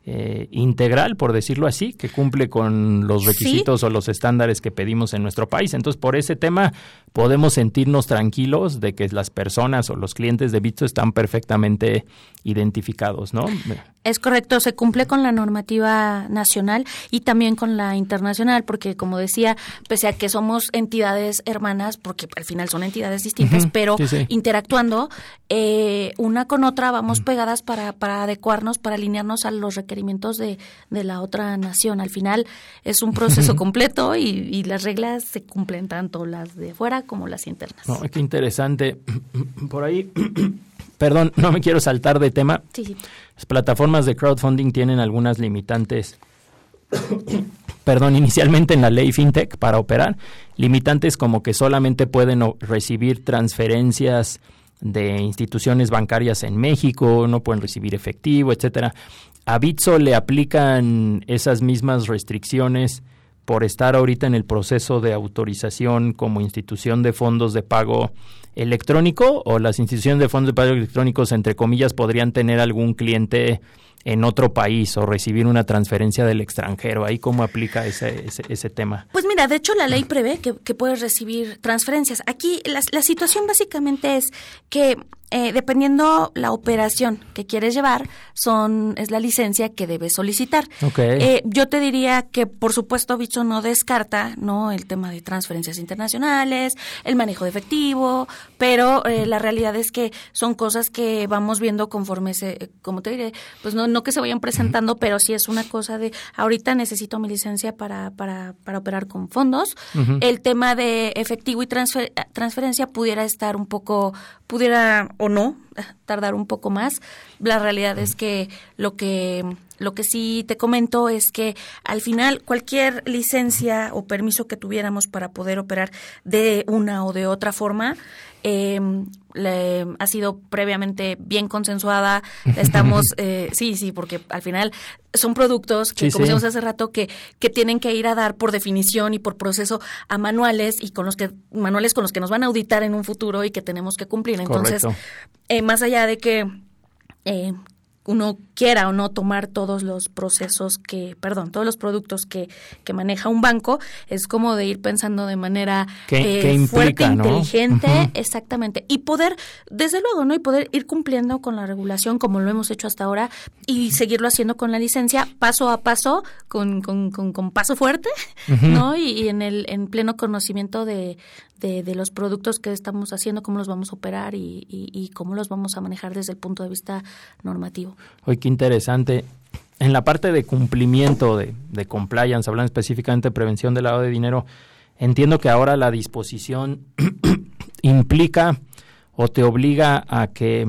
Eh, integral, por decirlo así, que cumple con los requisitos ¿Sí? o los estándares que pedimos en nuestro país. Entonces, por ese tema podemos sentirnos tranquilos de que las personas o los clientes de Bitso están perfectamente identificados, ¿no? Es correcto, se cumple con la normativa nacional y también con la internacional, porque como decía, pese a que somos entidades hermanas, porque al final son entidades distintas, uh-huh, pero sí, sí. interactuando eh, una con otra vamos uh-huh. pegadas para, para adecuarnos, para alinearnos a los requerimientos De, de la otra nación. Al final es un proceso completo y, y las reglas se cumplen tanto las de fuera como las internas. No, qué interesante. Por ahí, perdón, no me quiero saltar de tema. Sí, sí. Las plataformas de crowdfunding tienen algunas limitantes, perdón, inicialmente en la ley FinTech para operar, limitantes como que solamente pueden recibir transferencias de instituciones bancarias en México, no pueden recibir efectivo, etcétera. ¿A Bitso le aplican esas mismas restricciones por estar ahorita en el proceso de autorización como institución de fondos de pago electrónico? ¿O las instituciones de fondos de pago electrónicos, entre comillas, podrían tener algún cliente en otro país o recibir una transferencia del extranjero? ¿Ahí cómo aplica ese, ese, ese tema? Pues mira, de hecho la ley prevé que, que puedes recibir transferencias. Aquí la, la situación básicamente es que eh, dependiendo la operación que quieres llevar, son es la licencia que debes solicitar. Okay. Eh, yo te diría que por supuesto Bitso no descarta, ¿no?, el tema de transferencias internacionales, el manejo de efectivo, pero eh, la realidad es que son cosas que vamos viendo conforme se, como te diré, pues no, no No que se vayan presentando, uh-huh. pero sí es una cosa de ahorita necesito mi licencia para para, para operar con fondos. Uh-huh. El tema de efectivo y transfer, transferencia pudiera estar un poco, pudiera o no tardar un poco más. La realidad es que lo que lo que sí te comento es que al final cualquier licencia o permiso que tuviéramos para poder operar de una o de otra forma eh, Le, ha sido previamente bien consensuada, estamos, eh, sí, sí, porque al final son productos que, sí, como decíamos sí. hace rato, que, que tienen que ir a dar por definición y por proceso a manuales y con los que manuales con los que nos van a auditar en un futuro y que tenemos que cumplir. Entonces, eh, más allá de que eh, uno quiera o no tomar todos los procesos que, perdón, todos los productos que, que maneja un banco, es como de ir pensando de manera ¿Qué, eh, qué implica, fuerte, ¿no? inteligente, uh-huh. exactamente, y poder, desde luego, ¿no? Y poder ir cumpliendo con la regulación como lo hemos hecho hasta ahora y seguirlo haciendo con la licencia paso a paso, con, con, con, con paso fuerte, uh-huh. ¿no? Y, y en el en pleno conocimiento de, de, de los productos que estamos haciendo, cómo los vamos a operar y, y, y cómo los vamos a manejar desde el punto de vista normativo. Oye, qué interesante. En la parte de cumplimiento, de, de compliance, hablando específicamente de prevención del lavado de dinero, entiendo que ahora la disposición implica o te obliga a que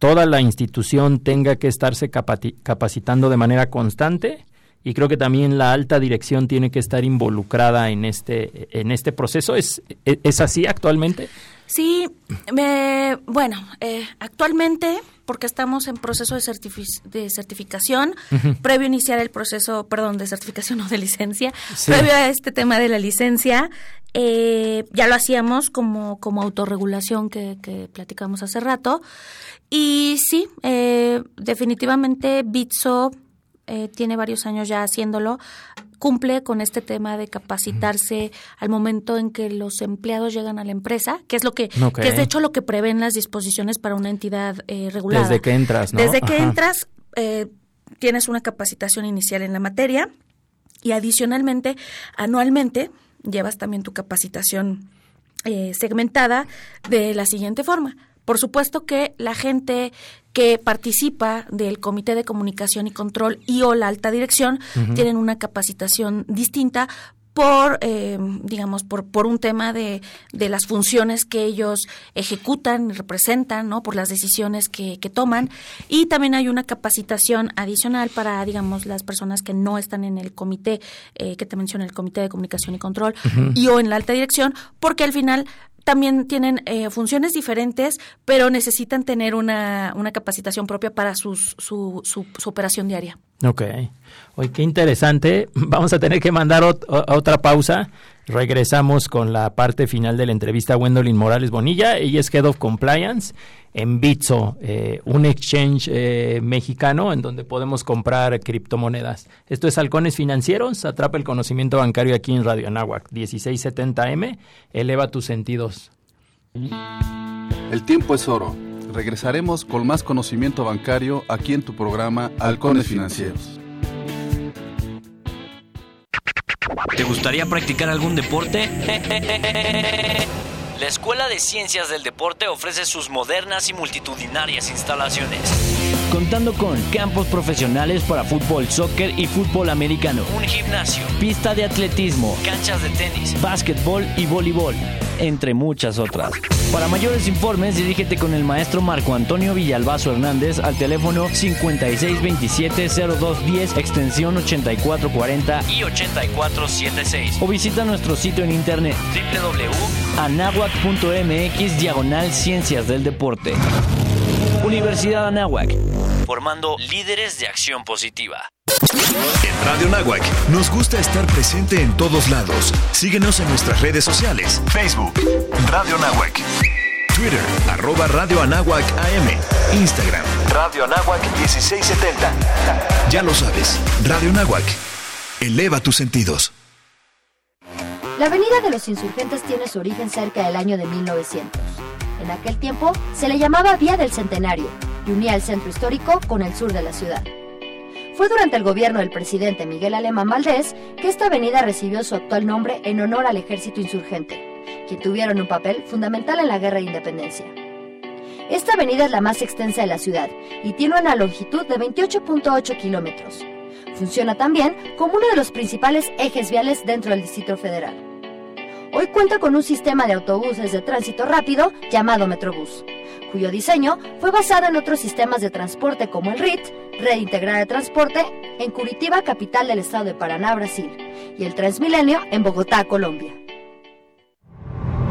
toda la institución tenga que estarse capati- capacitando de manera constante, y creo que también la alta dirección tiene que estar involucrada en este, en este proceso. ¿Es, es, es así actualmente? Sí, me, bueno, eh, actualmente, porque estamos en proceso de, certific- de certificación, uh-huh. previo a iniciar el proceso, perdón, de certificación o de licencia, sí. previo a este tema de la licencia, eh, ya lo hacíamos como, como autorregulación que, que platicamos hace rato, y sí, eh, definitivamente Bitso eh, tiene varios años ya haciéndolo, cumple con este tema de capacitarse uh-huh. al momento en que los empleados llegan a la empresa, que es lo que, okay. que es de hecho lo que prevén las disposiciones para una entidad eh, regulada. Desde que entras, ¿no? Desde Ajá. que entras eh, tienes una capacitación inicial en la materia y adicionalmente, anualmente, llevas también tu capacitación eh, segmentada de la siguiente forma. Por supuesto que la gente que participa del Comité de Comunicación y Control y o la alta dirección uh-huh. tienen una capacitación distinta por, eh, digamos, por, por un tema de, de las funciones que ellos ejecutan y representan, ¿no? Por las decisiones que, que toman. Y también hay una capacitación adicional para, digamos, las personas que no están en el comité, eh, que te mencioné, el Comité de Comunicación y Control, uh-huh. y o en la alta dirección, porque al final también tienen eh, funciones diferentes, pero necesitan tener una, una capacitación propia para sus, su, su, su operación diaria. Ok. Oye, qué interesante. Vamos a tener que mandar ot- otra pausa. Regresamos con la parte final de la entrevista a Gwendolyne Morales Bonilla. Ella es Head of Compliance en Bitso, eh, un exchange eh, mexicano en donde podemos comprar criptomonedas. Esto es Halcones Financieros. Atrapa el conocimiento bancario aquí en Radio Anáhuac. dieciséis setenta eme. Eleva tus sentidos. El tiempo es oro. Regresaremos con más conocimiento bancario aquí en tu programa Halcones Financieros. ¿Te gustaría practicar algún deporte? La Escuela de Ciencias del Deporte ofrece sus modernas y multitudinarias instalaciones, contando con campos profesionales para fútbol, soccer y fútbol americano, un gimnasio, pista de atletismo, canchas de tenis, básquetbol y voleibol, entre muchas otras. Para mayores informes, dirígete con el maestro Marco Antonio Villalbazo Hernández al teléfono cincuenta y seis veintisiete cero dos diez, extensión ochenta y cuatro cuarenta y ochenta y cuatro setenta y seis. O visita nuestro sitio en internet doble u doble u doble u punto anáhuac punto eme equis diagonal ciencias del deporte. Universidad Anáhuac, formando líderes de acción positiva. En Radio Anáhuac nos gusta estar presente en todos lados. Síguenos en nuestras redes sociales: Facebook, Radio Anáhuac, Twitter, arroba Radio Anáhuac A M, Instagram, Radio Anáhuac dieciséis setenta. Ya lo sabes, Radio Anáhuac, eleva tus sentidos. La Avenida de los Insurgentes tiene su origen cerca del año de mil novecientos. En aquel tiempo se le llamaba Vía del Centenario y unía el centro histórico con el sur de la ciudad. Fue durante el gobierno del presidente Miguel Alemán Valdés que esta avenida recibió su actual nombre en honor al Ejército Insurgente, que tuvieron un papel fundamental en la Guerra de Independencia. Esta avenida es la más extensa de la ciudad y tiene una longitud de veintiocho punto ocho kilómetros. Funciona también como uno de los principales ejes viales dentro del Distrito Federal. Hoy cuenta con un sistema de autobuses de tránsito rápido llamado Metrobús, cuyo diseño fue basado en otros sistemas de transporte como el R I T, Red Integrada de Transporte, en Curitiba, capital del estado de Paraná, Brasil, y el Transmilenio en Bogotá, Colombia.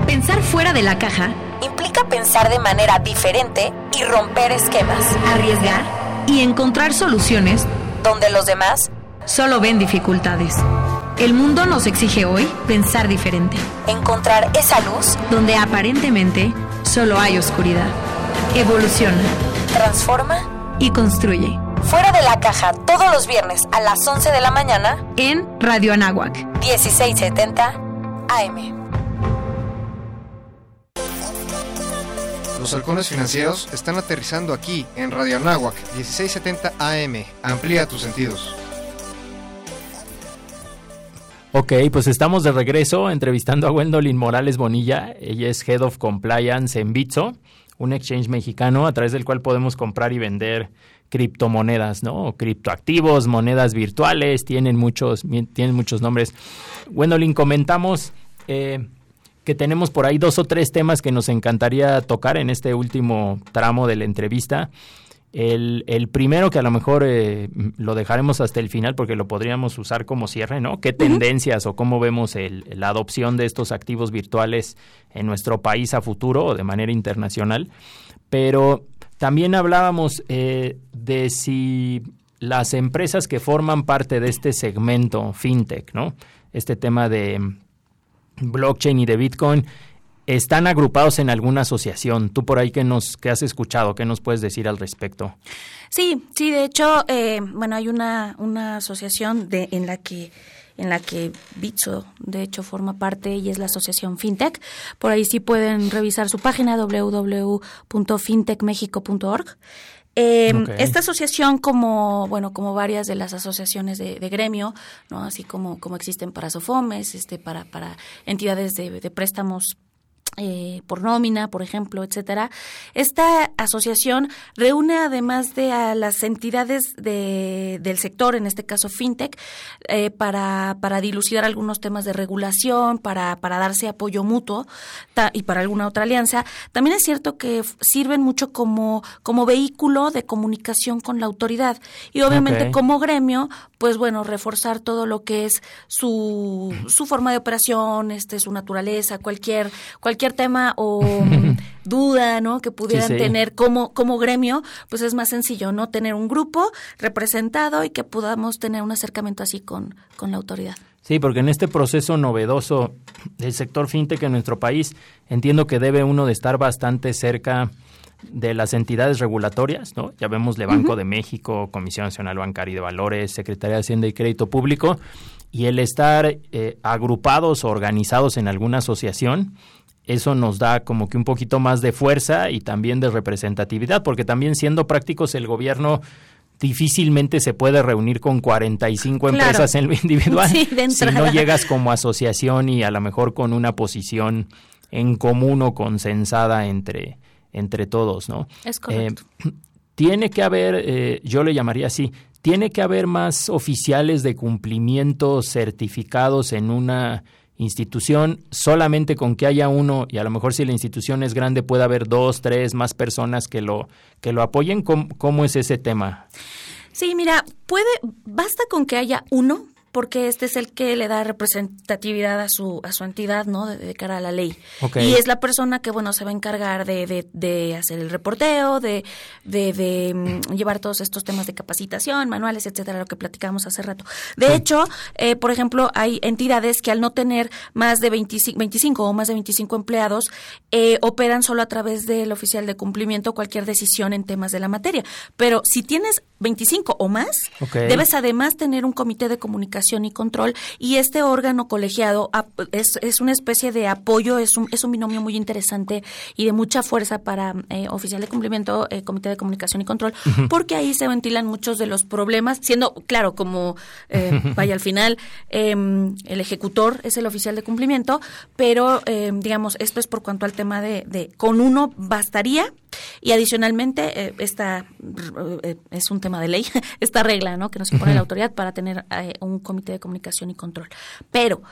Pensar fuera de la caja implica pensar de manera diferente y romper esquemas, arriesgar y encontrar soluciones donde los demás solo ven dificultades. El mundo nos exige hoy pensar diferente. Encontrar esa luz donde aparentemente solo hay oscuridad. Evoluciona, transforma y construye. Fuera de la caja, todos los viernes a las once de la mañana en Radio Anáhuac, dieciséis setenta A M. Los halcones financieros están aterrizando aquí en Radio Anáhuac, dieciséis setenta A M. Amplía tus sentidos. Ok, pues estamos de regreso entrevistando a Gwendolyne Morales Bonilla. Ella es Head of Compliance en Bitso, un exchange mexicano a través del cual podemos comprar y vender criptomonedas, ¿no? Criptoactivos, monedas virtuales, tienen muchos, tienen muchos nombres. Gwendolyne, comentamos Eh, que tenemos por ahí dos o tres temas que nos encantaría tocar en este último tramo de la entrevista. El, el primero, que a lo mejor eh, lo dejaremos hasta el final porque lo podríamos usar como cierre, ¿no? ¿Qué tendencias o cómo vemos el, la adopción de estos activos virtuales en nuestro país a futuro o de manera internacional? Pero también hablábamos eh, de si las empresas que forman parte de este segmento fintech, ¿no? Este tema de blockchain y de Bitcoin, ¿están agrupados en alguna asociación? Tú por ahí, ¿qué nos, qué has escuchado? ¿Qué nos puedes decir al respecto? Sí, sí, de hecho, eh, bueno, hay una, una asociación de, en la que en la que Bitso, de hecho, forma parte y es la Asociación Fintech. Por ahí sí pueden revisar su página doble u doble u doble u punto fintech mexico punto org. Eh, okay. Esta asociación, como bueno, como varias de las asociaciones de, de gremio, ¿no? Así como, como existen para sofomes, este, para, para entidades de, de préstamos Eh, por nómina, por ejemplo, etcétera. Esta asociación reúne, además de a las entidades de, del sector, en este caso fintech, eh, para, para dilucidar algunos temas de regulación, para, para darse apoyo mutuo ta, y para alguna otra alianza. También es cierto que sirven mucho como, como vehículo de comunicación con la autoridad y obviamente okay. como gremio, pues bueno, reforzar todo lo que es su, su forma de operación, este, su naturaleza, cualquier, cualquier tema o duda, ¿no?, que pudieran sí, sí. tener como, como gremio, pues es más sencillo, ¿no?, tener un grupo representado y que podamos tener un acercamiento así con, con la autoridad. Sí, porque en este proceso novedoso del sector fintech en nuestro país, entiendo que debe uno de estar bastante cerca de las entidades regulatorias, ¿no? Ya vemos el Banco uh-huh. de México, Comisión Nacional Bancaria y de Valores, Secretaría de Hacienda y Crédito Público, y el estar eh, agrupados o organizados en alguna asociación, eso nos da como que un poquito más de fuerza y también de representatividad, porque también siendo prácticos el gobierno difícilmente se puede reunir con cuarenta y cinco claro. empresas en lo individual sí, si no llegas como asociación y a lo mejor con una posición en común o consensada entre, entre todos, ¿no? Es correcto. Eh, tiene que haber, eh, yo le llamaría así, tiene que haber más oficiales de cumplimiento certificados en una institución, solamente con que haya uno, y a lo mejor si la institución es grande puede haber dos, tres, más personas que lo que lo apoyen. ¿Cómo, cómo es ese tema? Sí, mira, puede, basta con que haya uno, porque este es el que le da representatividad a su a su entidad, ¿no?, de, de cara a la ley. Okay. Y es la persona que, bueno, se va a encargar de, de, de hacer el reporteo, de, de, de llevar todos estos temas de capacitación, manuales, etcétera, lo que platicábamos hace rato. De sí. hecho, eh, por ejemplo, hay entidades que al no tener más de veinticinco, veinticinco o más de veinticinco empleados, eh, operan solo a través del oficial de cumplimiento cualquier decisión en temas de la materia. Pero si tienes veinticinco o más, okay. debes además tener un comité de comunicación y control, y este órgano colegiado es, es una especie de apoyo, es un, es un binomio muy interesante y de mucha fuerza para eh, oficial de cumplimiento, eh, comité de comunicación y control, uh-huh. porque ahí se ventilan muchos de los problemas, siendo, claro, como eh, vaya al final, eh, el ejecutor es el oficial de cumplimiento, pero eh, digamos, esto es por cuanto al tema de, de con uno bastaría. Y adicionalmente, eh, esta eh, es un tema de ley, esta regla, ¿no?, que nos impone uh-huh. la autoridad para tener eh, un comité de comunicación y control. Pero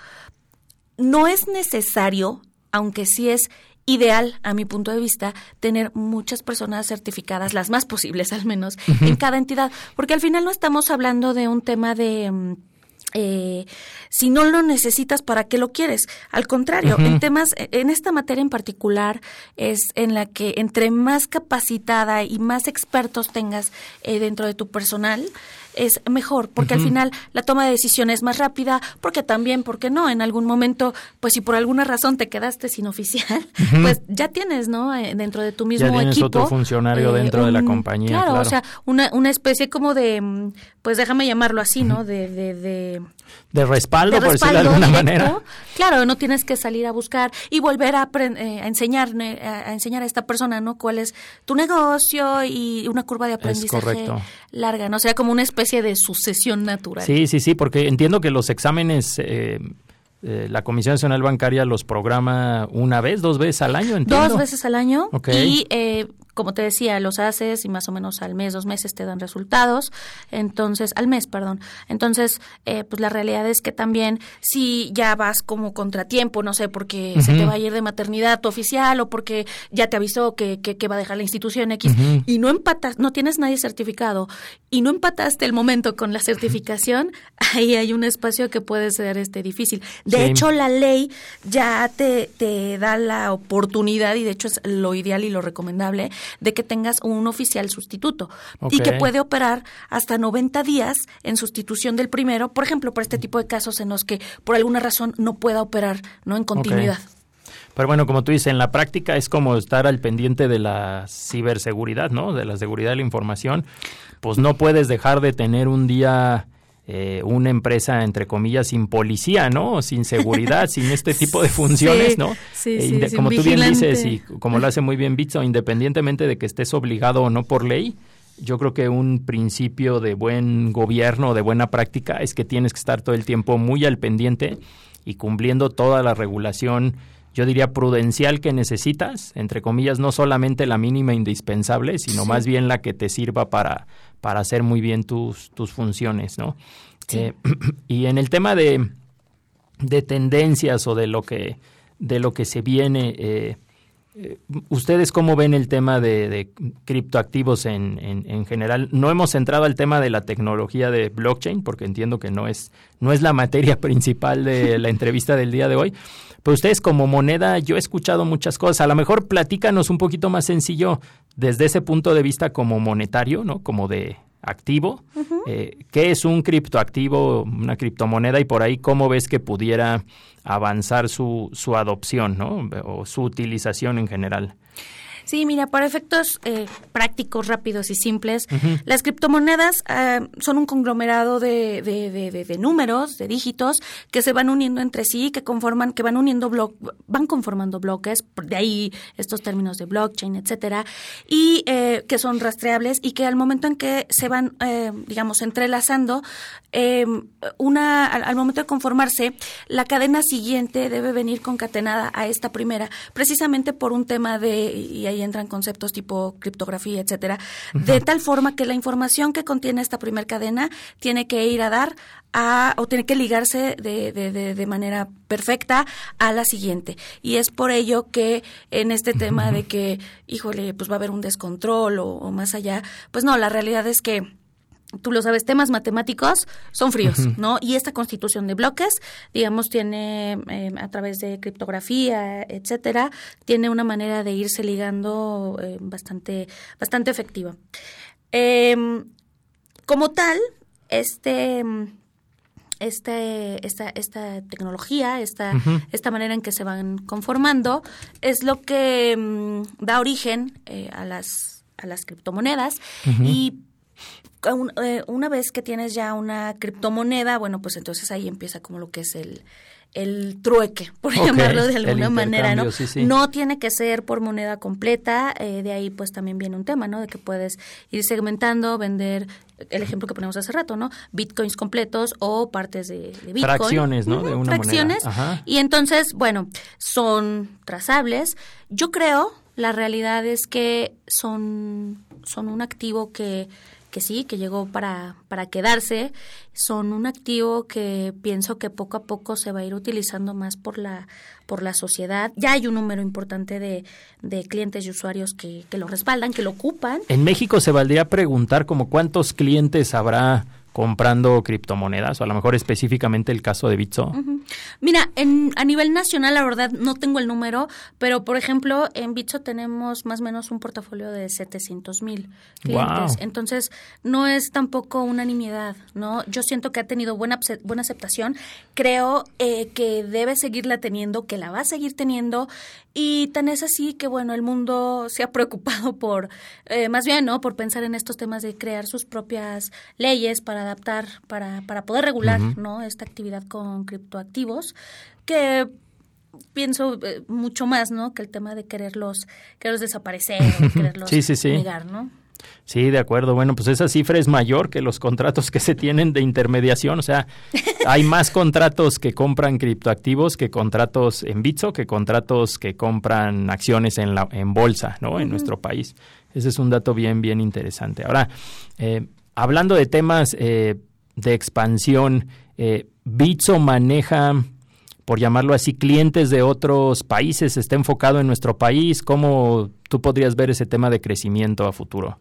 no es necesario, aunque sí es ideal, a mi punto de vista, tener muchas personas certificadas, las más posibles al menos, uh-huh. en cada entidad. Porque al final no estamos hablando de un tema de... Eh, si no lo necesitas, ¿para qué lo quieres? Al contrario, uh-huh. en temas, en esta materia en particular es en la que entre más capacitada y más expertos tengas eh, dentro de tu personal, es mejor, porque uh-huh. al final la toma de decisiones es más rápida, porque también, ¿por qué no? En algún momento, pues si por alguna razón te quedaste sin oficial, uh-huh. pues ya tienes, ¿no?, dentro de tu mismo equipo. Ya tienes equipo, otro funcionario eh, dentro un, de la compañía. Claro, claro, o sea, una, una especie como de, pues déjame llamarlo así, ¿no?, de... de, de de respaldo, de respaldo, por decirlo de alguna directo, manera. Claro, no tienes que salir a buscar y volver a, aprend- eh, a, enseñar, eh, a enseñar a esta persona, ¿no?, cuál es tu negocio y una curva de aprendizaje larga, ¿no? O sea, como una especie de sucesión natural. Sí, sí, sí, porque entiendo que los exámenes... Eh, Eh, la Comisión Nacional Bancaria los programa una vez, dos veces al año, entiendo. Dos veces al año okay. y eh, como te decía, los haces y más o menos al mes, dos meses te dan resultados, entonces, al mes, perdón. Entonces, eh, pues la realidad es que también si ya vas como contratiempo, no sé, porque uh-huh. se te va a ir de maternidad tu oficial o porque ya te avisó que, que, que va a dejar la institución X uh-huh. y no empatas, no tienes nadie certificado y no empataste el momento con la certificación, uh-huh. ahí hay un espacio que puede ser este difícil. De sí. hecho, la ley ya te, te da la oportunidad, y de hecho es lo ideal y lo recomendable, de que tengas un oficial sustituto okay. y que puede operar hasta noventa días en sustitución del primero, por ejemplo, para este tipo de casos en los que por alguna razón no pueda operar, ¿no?, en continuidad. Okay. Pero bueno, como tú dices, en la práctica es como estar al pendiente de la ciberseguridad, ¿no?, de la seguridad de la información. Pues no puedes dejar de tener un día... Eh, una empresa, entre comillas, sin policía, ¿no?, sin seguridad, sin este tipo de funciones, sí, ¿no? Sí, eh, sí, de, como tú vigilante. Bien dices, y como lo hace muy bien Bitso, independientemente de que estés obligado o no por ley, yo creo que un principio de buen gobierno, de buena práctica, es que tienes que estar todo el tiempo muy al pendiente y cumpliendo toda la regulación yo diría prudencial que necesitas, entre comillas, no solamente la mínima indispensable, sino sí. más bien la que te sirva para, para hacer muy bien tus, tus funciones, ¿no? Sí. Eh, y en el tema de, de tendencias o de lo que, de lo que se viene, eh, ¿ustedes cómo ven el tema de, de criptoactivos en, en, en general? No hemos entrado al tema de la tecnología de blockchain, porque entiendo que no es, no es la materia principal de la entrevista del día de hoy. Pero ustedes como moneda, yo he escuchado muchas cosas. A lo mejor platícanos un poquito más sencillo desde ese punto de vista como monetario, ¿no? Como de activo. Uh-huh. Eh, ¿qué es un criptoactivo, una criptomoneda? Y por ahí, ¿cómo ves que pudiera avanzar su, su adopción, ¿no? O su utilización en general. Sí, mira, para efectos eh, prácticos, rápidos y simples, uh-huh. las criptomonedas eh, son un conglomerado de, de, de, de, de números, de dígitos, que se van uniendo entre sí, que conforman, que van uniendo blo- van conformando bloques, de ahí estos términos de blockchain, etcétera, y eh, que son rastreables y que al momento en que se van, eh, digamos, entrelazando, eh, una al, al momento de conformarse, la cadena siguiente debe venir concatenada a esta primera, precisamente por un tema de, y ahí entran conceptos tipo criptografía, etcétera, de tal forma que la información que contiene esta primer cadena tiene que ir a dar a, o tiene que ligarse de, de, de, de manera perfecta a la siguiente. Y es por ello que en este tema de que, híjole, pues va a haber un descontrol o, o más allá, pues no, la realidad es que, tú lo sabes, temas matemáticos son fríos, uh-huh. ¿no? Y esta constitución de bloques, digamos, tiene, eh, a través de criptografía, etcétera, tiene una manera de irse ligando eh, bastante, bastante efectiva. Eh, como tal, este... Este, esta, esta tecnología, esta, uh-huh. esta manera en que se van conformando, es lo que um, da origen eh, a las, a las criptomonedas. Uh-huh. Y un, eh, una vez que tienes ya una criptomoneda, bueno, pues entonces ahí empieza como lo que es el... el trueque, por okay, llamarlo de alguna manera, ¿no? Sí, sí. No tiene que ser por moneda completa, eh, de ahí pues también viene un tema, ¿no? De que puedes ir segmentando, vender, el ejemplo que ponemos hace rato, ¿no? Bitcoins completos o partes de, de Bitcoin. Fracciones, ¿no? Uh-huh, de una fracciones. Moneda. Ajá. Y entonces, bueno, son trazables. Yo creo, la realidad es que son, son un activo que... que sí, que llegó para, para quedarse, son un activo que pienso que poco a poco se va a ir utilizando más por la, por la sociedad. Ya hay un número importante de, de clientes y usuarios que, que lo respaldan, que lo ocupan. En México se valdría preguntar como cuántos clientes habrá comprando criptomonedas, o a lo mejor específicamente el caso de Bitso. Uh-huh. Mira, en, a nivel nacional, la verdad, no tengo el número, pero, por ejemplo, en Bitso tenemos más o menos un portafolio de setecientos mil clientes. Wow. Entonces, no es tampoco unanimidad, ¿no? Yo siento que ha tenido buena, buena aceptación. Creo eh, que debe seguirla teniendo, que la va a seguir teniendo, y tan es así que, bueno, el mundo se ha preocupado por, eh, más bien, ¿no?, por pensar en estos temas de crear sus propias leyes para adaptar, para, para poder regular, uh-huh. ¿no?, esta actividad con criptoactivos, que pienso eh, mucho más, ¿no?, que el tema de quererlos, quererlos desaparecer, quererlos sí, sí, sí. negar, ¿no? Sí, de acuerdo. Bueno, pues esa cifra es mayor que los contratos que se tienen de intermediación. O sea, hay más contratos que compran criptoactivos que contratos en Bitso, que contratos que compran acciones en la en bolsa, ¿no? En uh-huh. nuestro país. Ese es un dato bien, bien interesante. Ahora, eh, hablando de temas eh, de expansión, eh, Bitso maneja, por llamarlo así, clientes de otros países, está enfocado en nuestro país. ¿Cómo tú podrías ver ese tema de crecimiento a futuro?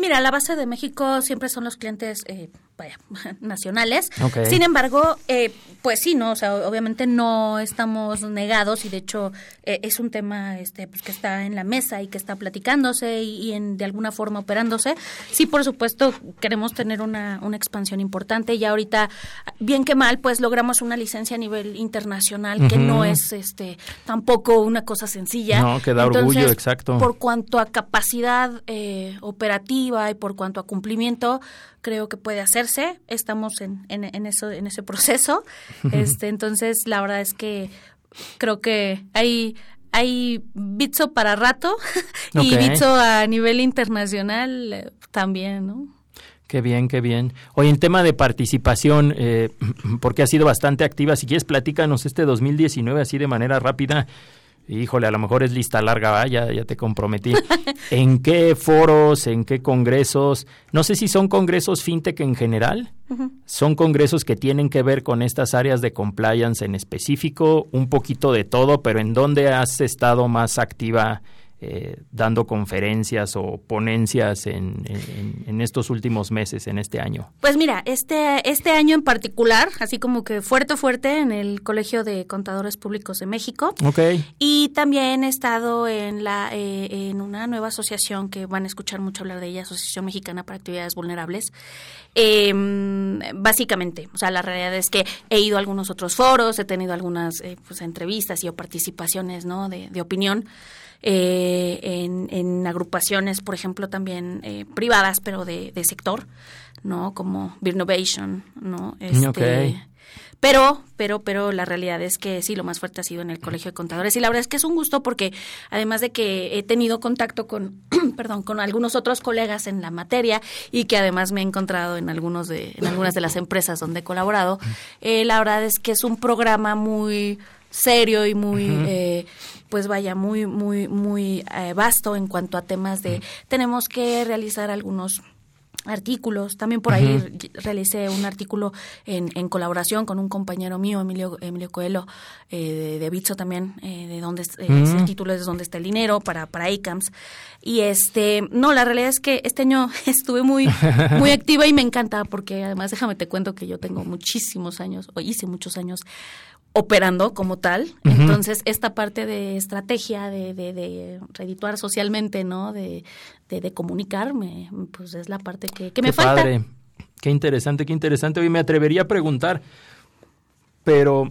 Mira, la base de México siempre son los clientes eh, vaya, nacionales. Okay. Sin embargo, eh, pues sí, no, o sea, obviamente no estamos negados y de hecho eh, es un tema este, pues, que está en la mesa y que está platicándose y, y en, de alguna forma operándose. Sí, por supuesto, queremos tener una, una expansión importante. Ya ahorita, bien que mal, pues logramos una licencia a nivel internacional uh-huh. que no es este tampoco una cosa sencilla. No, que da Entonces, orgullo, exacto. Por cuanto a capacidad eh, operativa y por cuanto a cumplimiento, creo que puede hacerse. Estamos en, en, en eso, en ese proceso. Este, entonces, la verdad es que creo que hay, hay Bitso para rato okay. y Bitso a nivel internacional también, ¿no? Qué bien, qué bien. Oye, en tema de participación, eh, porque ha sido bastante activa, si quieres platícanos este dos mil diecinueve así de manera rápida. Híjole, a lo mejor es lista larga, ¿va? Ya, ya te comprometí. ¿En qué foros, en qué congresos? No sé si son congresos fintech en general, uh-huh. son congresos que tienen que ver con estas áreas de compliance en específico, un poquito de todo, pero ¿en dónde has estado más activa eh, dando conferencias o ponencias en, en, en estos últimos meses, en este año? Pues mira, este, este año en particular, así como que fuerte, fuerte, en el Colegio de Contadores Públicos de México. Okay. Y también he estado en, la, eh, en una nueva asociación que van a escuchar mucho hablar de ella, Asociación Mexicana para Actividades Vulnerables. Eh, básicamente, o sea, la realidad es que he ido a algunos otros foros, he tenido algunas eh, pues, entrevistas y o participaciones, ¿no?, de, de opinión. Eh, en, en agrupaciones, por ejemplo, también eh, privadas, pero de, de sector, ¿no? Como Birnovation, ¿no? Este, okay. Pero, pero, pero la realidad es que sí, lo más fuerte ha sido en el Colegio de Contadores. Y la verdad es que es un gusto porque, además de que he tenido contacto con, perdón, con algunos otros colegas en la materia y que además me he encontrado en algunos de, en algunas de las empresas donde he colaborado, eh, la verdad es que es un programa muy serio y muy, uh-huh. eh, pues vaya, muy, muy, muy eh, vasto en cuanto a temas de, tenemos que realizar algunos artículos, también por ahí uh-huh. realicé un artículo en, en colaboración con un compañero mío, Emilio Emilio Coelho, eh, de, de Bitso también, eh, de donde eh, uh-huh. el título es ¿Dónde está el dinero? para para I C A M S. Y este, no, la realidad es que este año estuve muy muy activa y me encanta porque además déjame te cuento que yo tengo muchísimos años, o hice muchos años operando como tal, uh-huh. entonces esta parte de estrategia, de, de, de redituar socialmente, ¿no? De, de, de comunicarme, pues es la parte que, que me qué falta. Padre. Qué interesante, qué interesante. Hoy me atrevería a preguntar, pero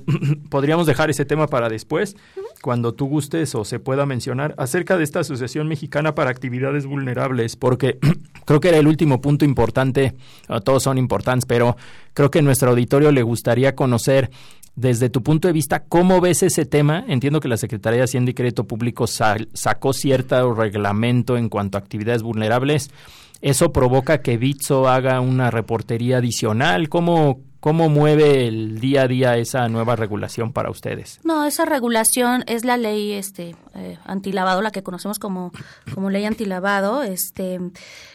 podríamos dejar ese tema para después, uh-huh. cuando tú gustes o se pueda mencionar, acerca de esta Asociación Mexicana para Actividades Vulnerables, porque creo que era el último punto importante, todos son importantes, pero creo que a nuestro auditorio le gustaría conocer desde tu punto de vista, ¿cómo ves ese tema? Entiendo que la Secretaría de Hacienda y Crédito Público sal, sacó cierto reglamento en cuanto a actividades vulnerables. Eso provoca que Bitso haga una reportería adicional. ¿Cómo, cómo mueve el día a día esa nueva regulación para ustedes? No, esa regulación es la ley este eh, antilavado, la que conocemos como, como ley antilavado. Este,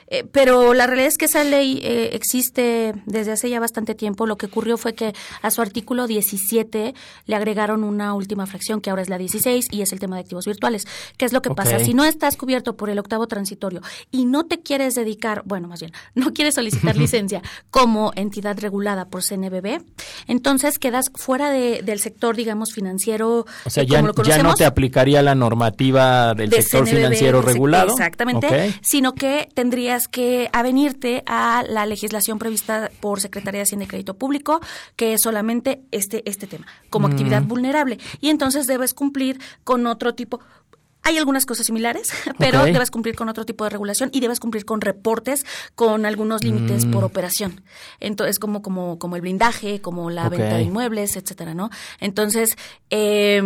eh, pero la realidad es que esa ley eh, existe desde hace ya bastante tiempo. Lo que ocurrió fue que a su artículo diecisiete le agregaron una última fracción, que ahora es la dieciséis, y es el tema de activos virtuales. ¿Qué es lo que okay. pasa? Si no estás cubierto por el octavo transitorio y no te quieres dedicar, bueno, más bien, no quieres solicitar licencia como entidad regulada por C N B B, entonces quedas fuera de, del sector, digamos, financiero. O sea, eh, ya, como lo ya no te aplicaría la normativa del de sector C N B B, financiero regulado. Exactamente, okay. sino que tendrías que avenirte a la legislación prevista por Secretaría de Hacienda y Crédito Público, que es solamente este, este tema, como mm. actividad vulnerable. Y entonces debes cumplir con otro tipo. Hay algunas cosas similares, pero okay. debes cumplir con otro tipo de regulación y debes cumplir con reportes, con algunos límites mm. por operación. Entonces, como como como el blindaje, como la okay. venta de inmuebles, etcétera, ¿no? Entonces, eh,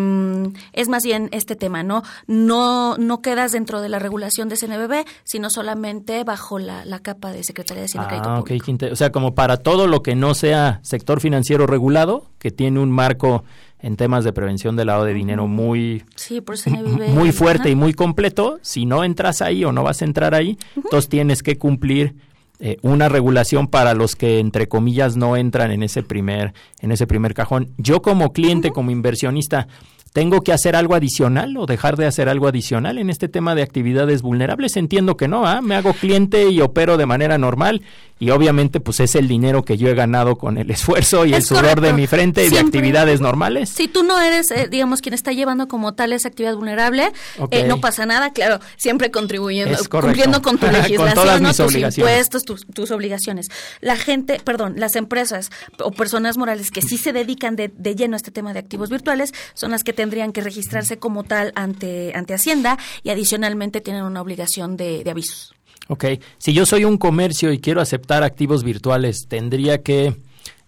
es más bien este tema, ¿no? No no quedas dentro de la regulación de C N B B, sino solamente bajo la, la capa de Secretaría de Hacienda y Crédito Público. Ah, ok. O sea, como para todo lo que no sea sector financiero regulado, que tiene un marco en temas de prevención del lavado de dinero muy, sí, por eso vive, muy fuerte ¿no? y muy completo, si no entras ahí o no vas a entrar ahí, uh-huh. entonces tienes que cumplir eh, una regulación para los que, entre comillas, no entran en ese primer, en ese primer cajón. Yo como cliente, uh-huh. como inversionista, ¿tengo que hacer algo adicional o dejar de hacer algo adicional en este tema de actividades vulnerables? Entiendo que no, ¿eh? Me hago cliente y opero de manera normal y obviamente pues es el dinero que yo he ganado con el esfuerzo y es el sudor correcto. De mi frente siempre. Y de actividades normales. Si tú no eres, eh, digamos, quien está llevando como tal esa actividad vulnerable, okay. eh, no pasa nada, claro, siempre contribuyendo, cumpliendo con tu legislación, con todas ¿no? tus impuestos, tus, tus obligaciones. La gente, perdón, las empresas o personas morales que sí se dedican de, de lleno a este tema de activos virtuales son las que tendrían que registrarse como tal ante ante Hacienda y adicionalmente tienen una obligación de, de avisos. Ok. Si yo soy un comercio y quiero aceptar activos virtuales, ¿tendría que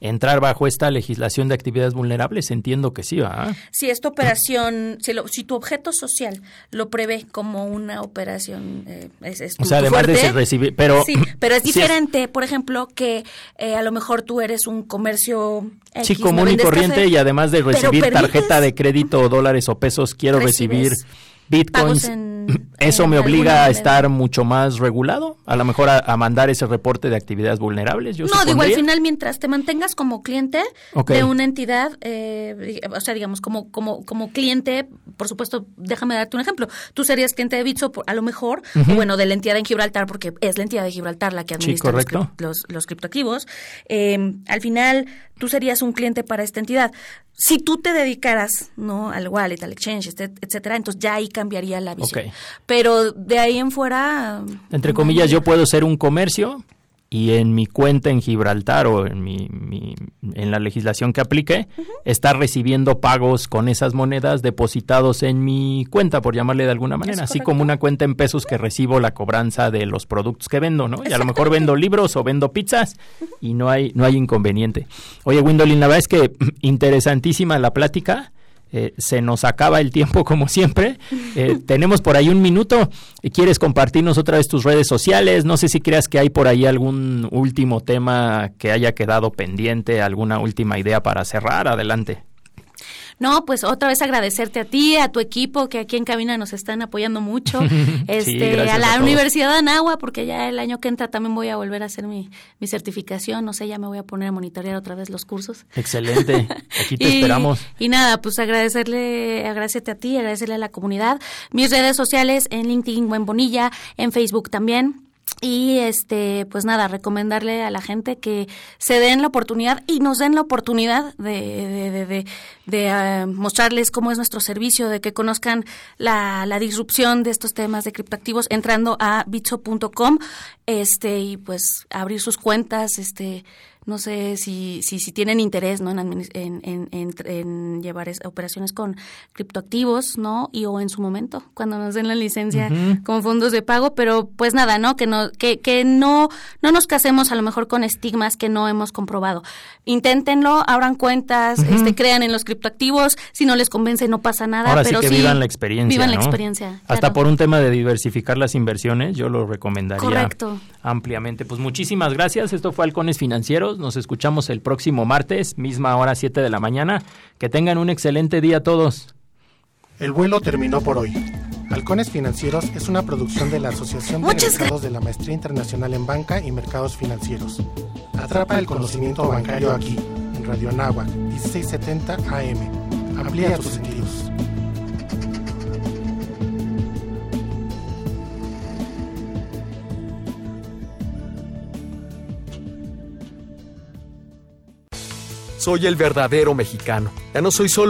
entrar bajo esta legislación de actividades vulnerables? Entiendo que sí, ¿verdad? Si esta operación, si, lo, si tu objeto social lo prevé como una operación, eh, es, es o sea, además fuerte, de recibir, pero sí, pero es diferente, sí es. Por ejemplo, que eh, a lo mejor tú eres un comercio X, sí, común y corriente, café, y además de recibir tarjeta de crédito o dólares o pesos, quiero recibir bitcoins. En, ¿Eso en me obliga a estar mucho más regulado? A lo mejor a, a mandar ese reporte de actividades vulnerables. Yo no, supondría. digo, al final, mientras te mantengas como cliente okay. de una entidad, eh, o sea, digamos, como como como cliente, por supuesto, déjame darte un ejemplo. Tú serías cliente de Bitso, a lo mejor, uh-huh. o bueno, de la entidad en Gibraltar, porque es la entidad de Gibraltar la que administra sí, los, cri- los, los criptoactivos. Eh, al final, tú serías un cliente para esta entidad. Si tú te dedicaras, ¿no?, al wallet, al exchange, etcétera, entonces ya ahí cambiaría la visión. Okay. Pero de ahí en fuera... Entre comillas, yo puedo ser un comercio y en mi cuenta en Gibraltar o en mi, mi en la legislación que aplique, uh-huh. estar recibiendo pagos con esas monedas depositados en mi cuenta, por llamarle de alguna manera. Así como una cuenta en pesos que recibo la cobranza de los productos que vendo, ¿no? Y a lo mejor vendo libros o vendo pizzas uh-huh. y no hay no hay inconveniente. Oye, Gwendolyne, la verdad es que interesantísima la plática. Eh, se nos acaba el tiempo como siempre, eh, tenemos por ahí un minuto. ¿Quieres compartirnos otra vez tus redes sociales? No sé si creas que hay por ahí algún último tema que haya quedado pendiente, alguna última idea para cerrar. Adelante. No, pues otra vez agradecerte a ti, a tu equipo, que aquí en cabina nos están apoyando mucho, este, sí, a la a Universidad de Anáhuac, porque ya el año que entra también voy a volver a hacer mi, mi certificación, no sé, ya me voy a poner a monitorear otra vez los cursos. Excelente, aquí te y, esperamos. Y nada, pues agradecerle, agradecerte a ti, agradecerle a la comunidad. Mis redes sociales en LinkedIn, Gwen Bonilla, en Facebook también. Y este, pues nada, recomendarle a la gente que se den la oportunidad y nos den la oportunidad de, de, de, de, de uh, mostrarles cómo es nuestro servicio, de que conozcan la, la disrupción de estos temas de criptoactivos entrando a bitso punto com, este, y pues abrir sus cuentas, este, no sé si, si, si tienen interés, ¿no?, en, en, en, en, en llevar es, operaciones con criptoactivos, ¿no?, y o en su momento, cuando nos den la licencia uh-huh. con fondos de pago, pero pues nada, ¿no?, que no que, que no no nos casemos a lo mejor con estigmas que no hemos comprobado. Inténtenlo, abran cuentas, uh-huh. este, crean en los criptoactivos, si no les convence no pasa nada. Ahora pero sí que sí, vivan la experiencia, vivan ¿no? la experiencia. Hasta claro. por un tema de diversificar las inversiones, yo lo recomendaría Correcto. ampliamente. Pues muchísimas gracias, esto fue Halcones Financieros. Nos escuchamos el próximo martes, misma hora, siete de la mañana. Que tengan un excelente día a todos. El vuelo terminó por hoy. Halcones Financieros es una producción de la Asociación de Egresados de la Maestría Internacional en Banca y Mercados Financieros. Atrapa el conocimiento bancario aquí, en Radio Anáhuac, mil seiscientos setenta A M. Amplía tus sentidos. Soy el verdadero mexicano. Ya no soy solo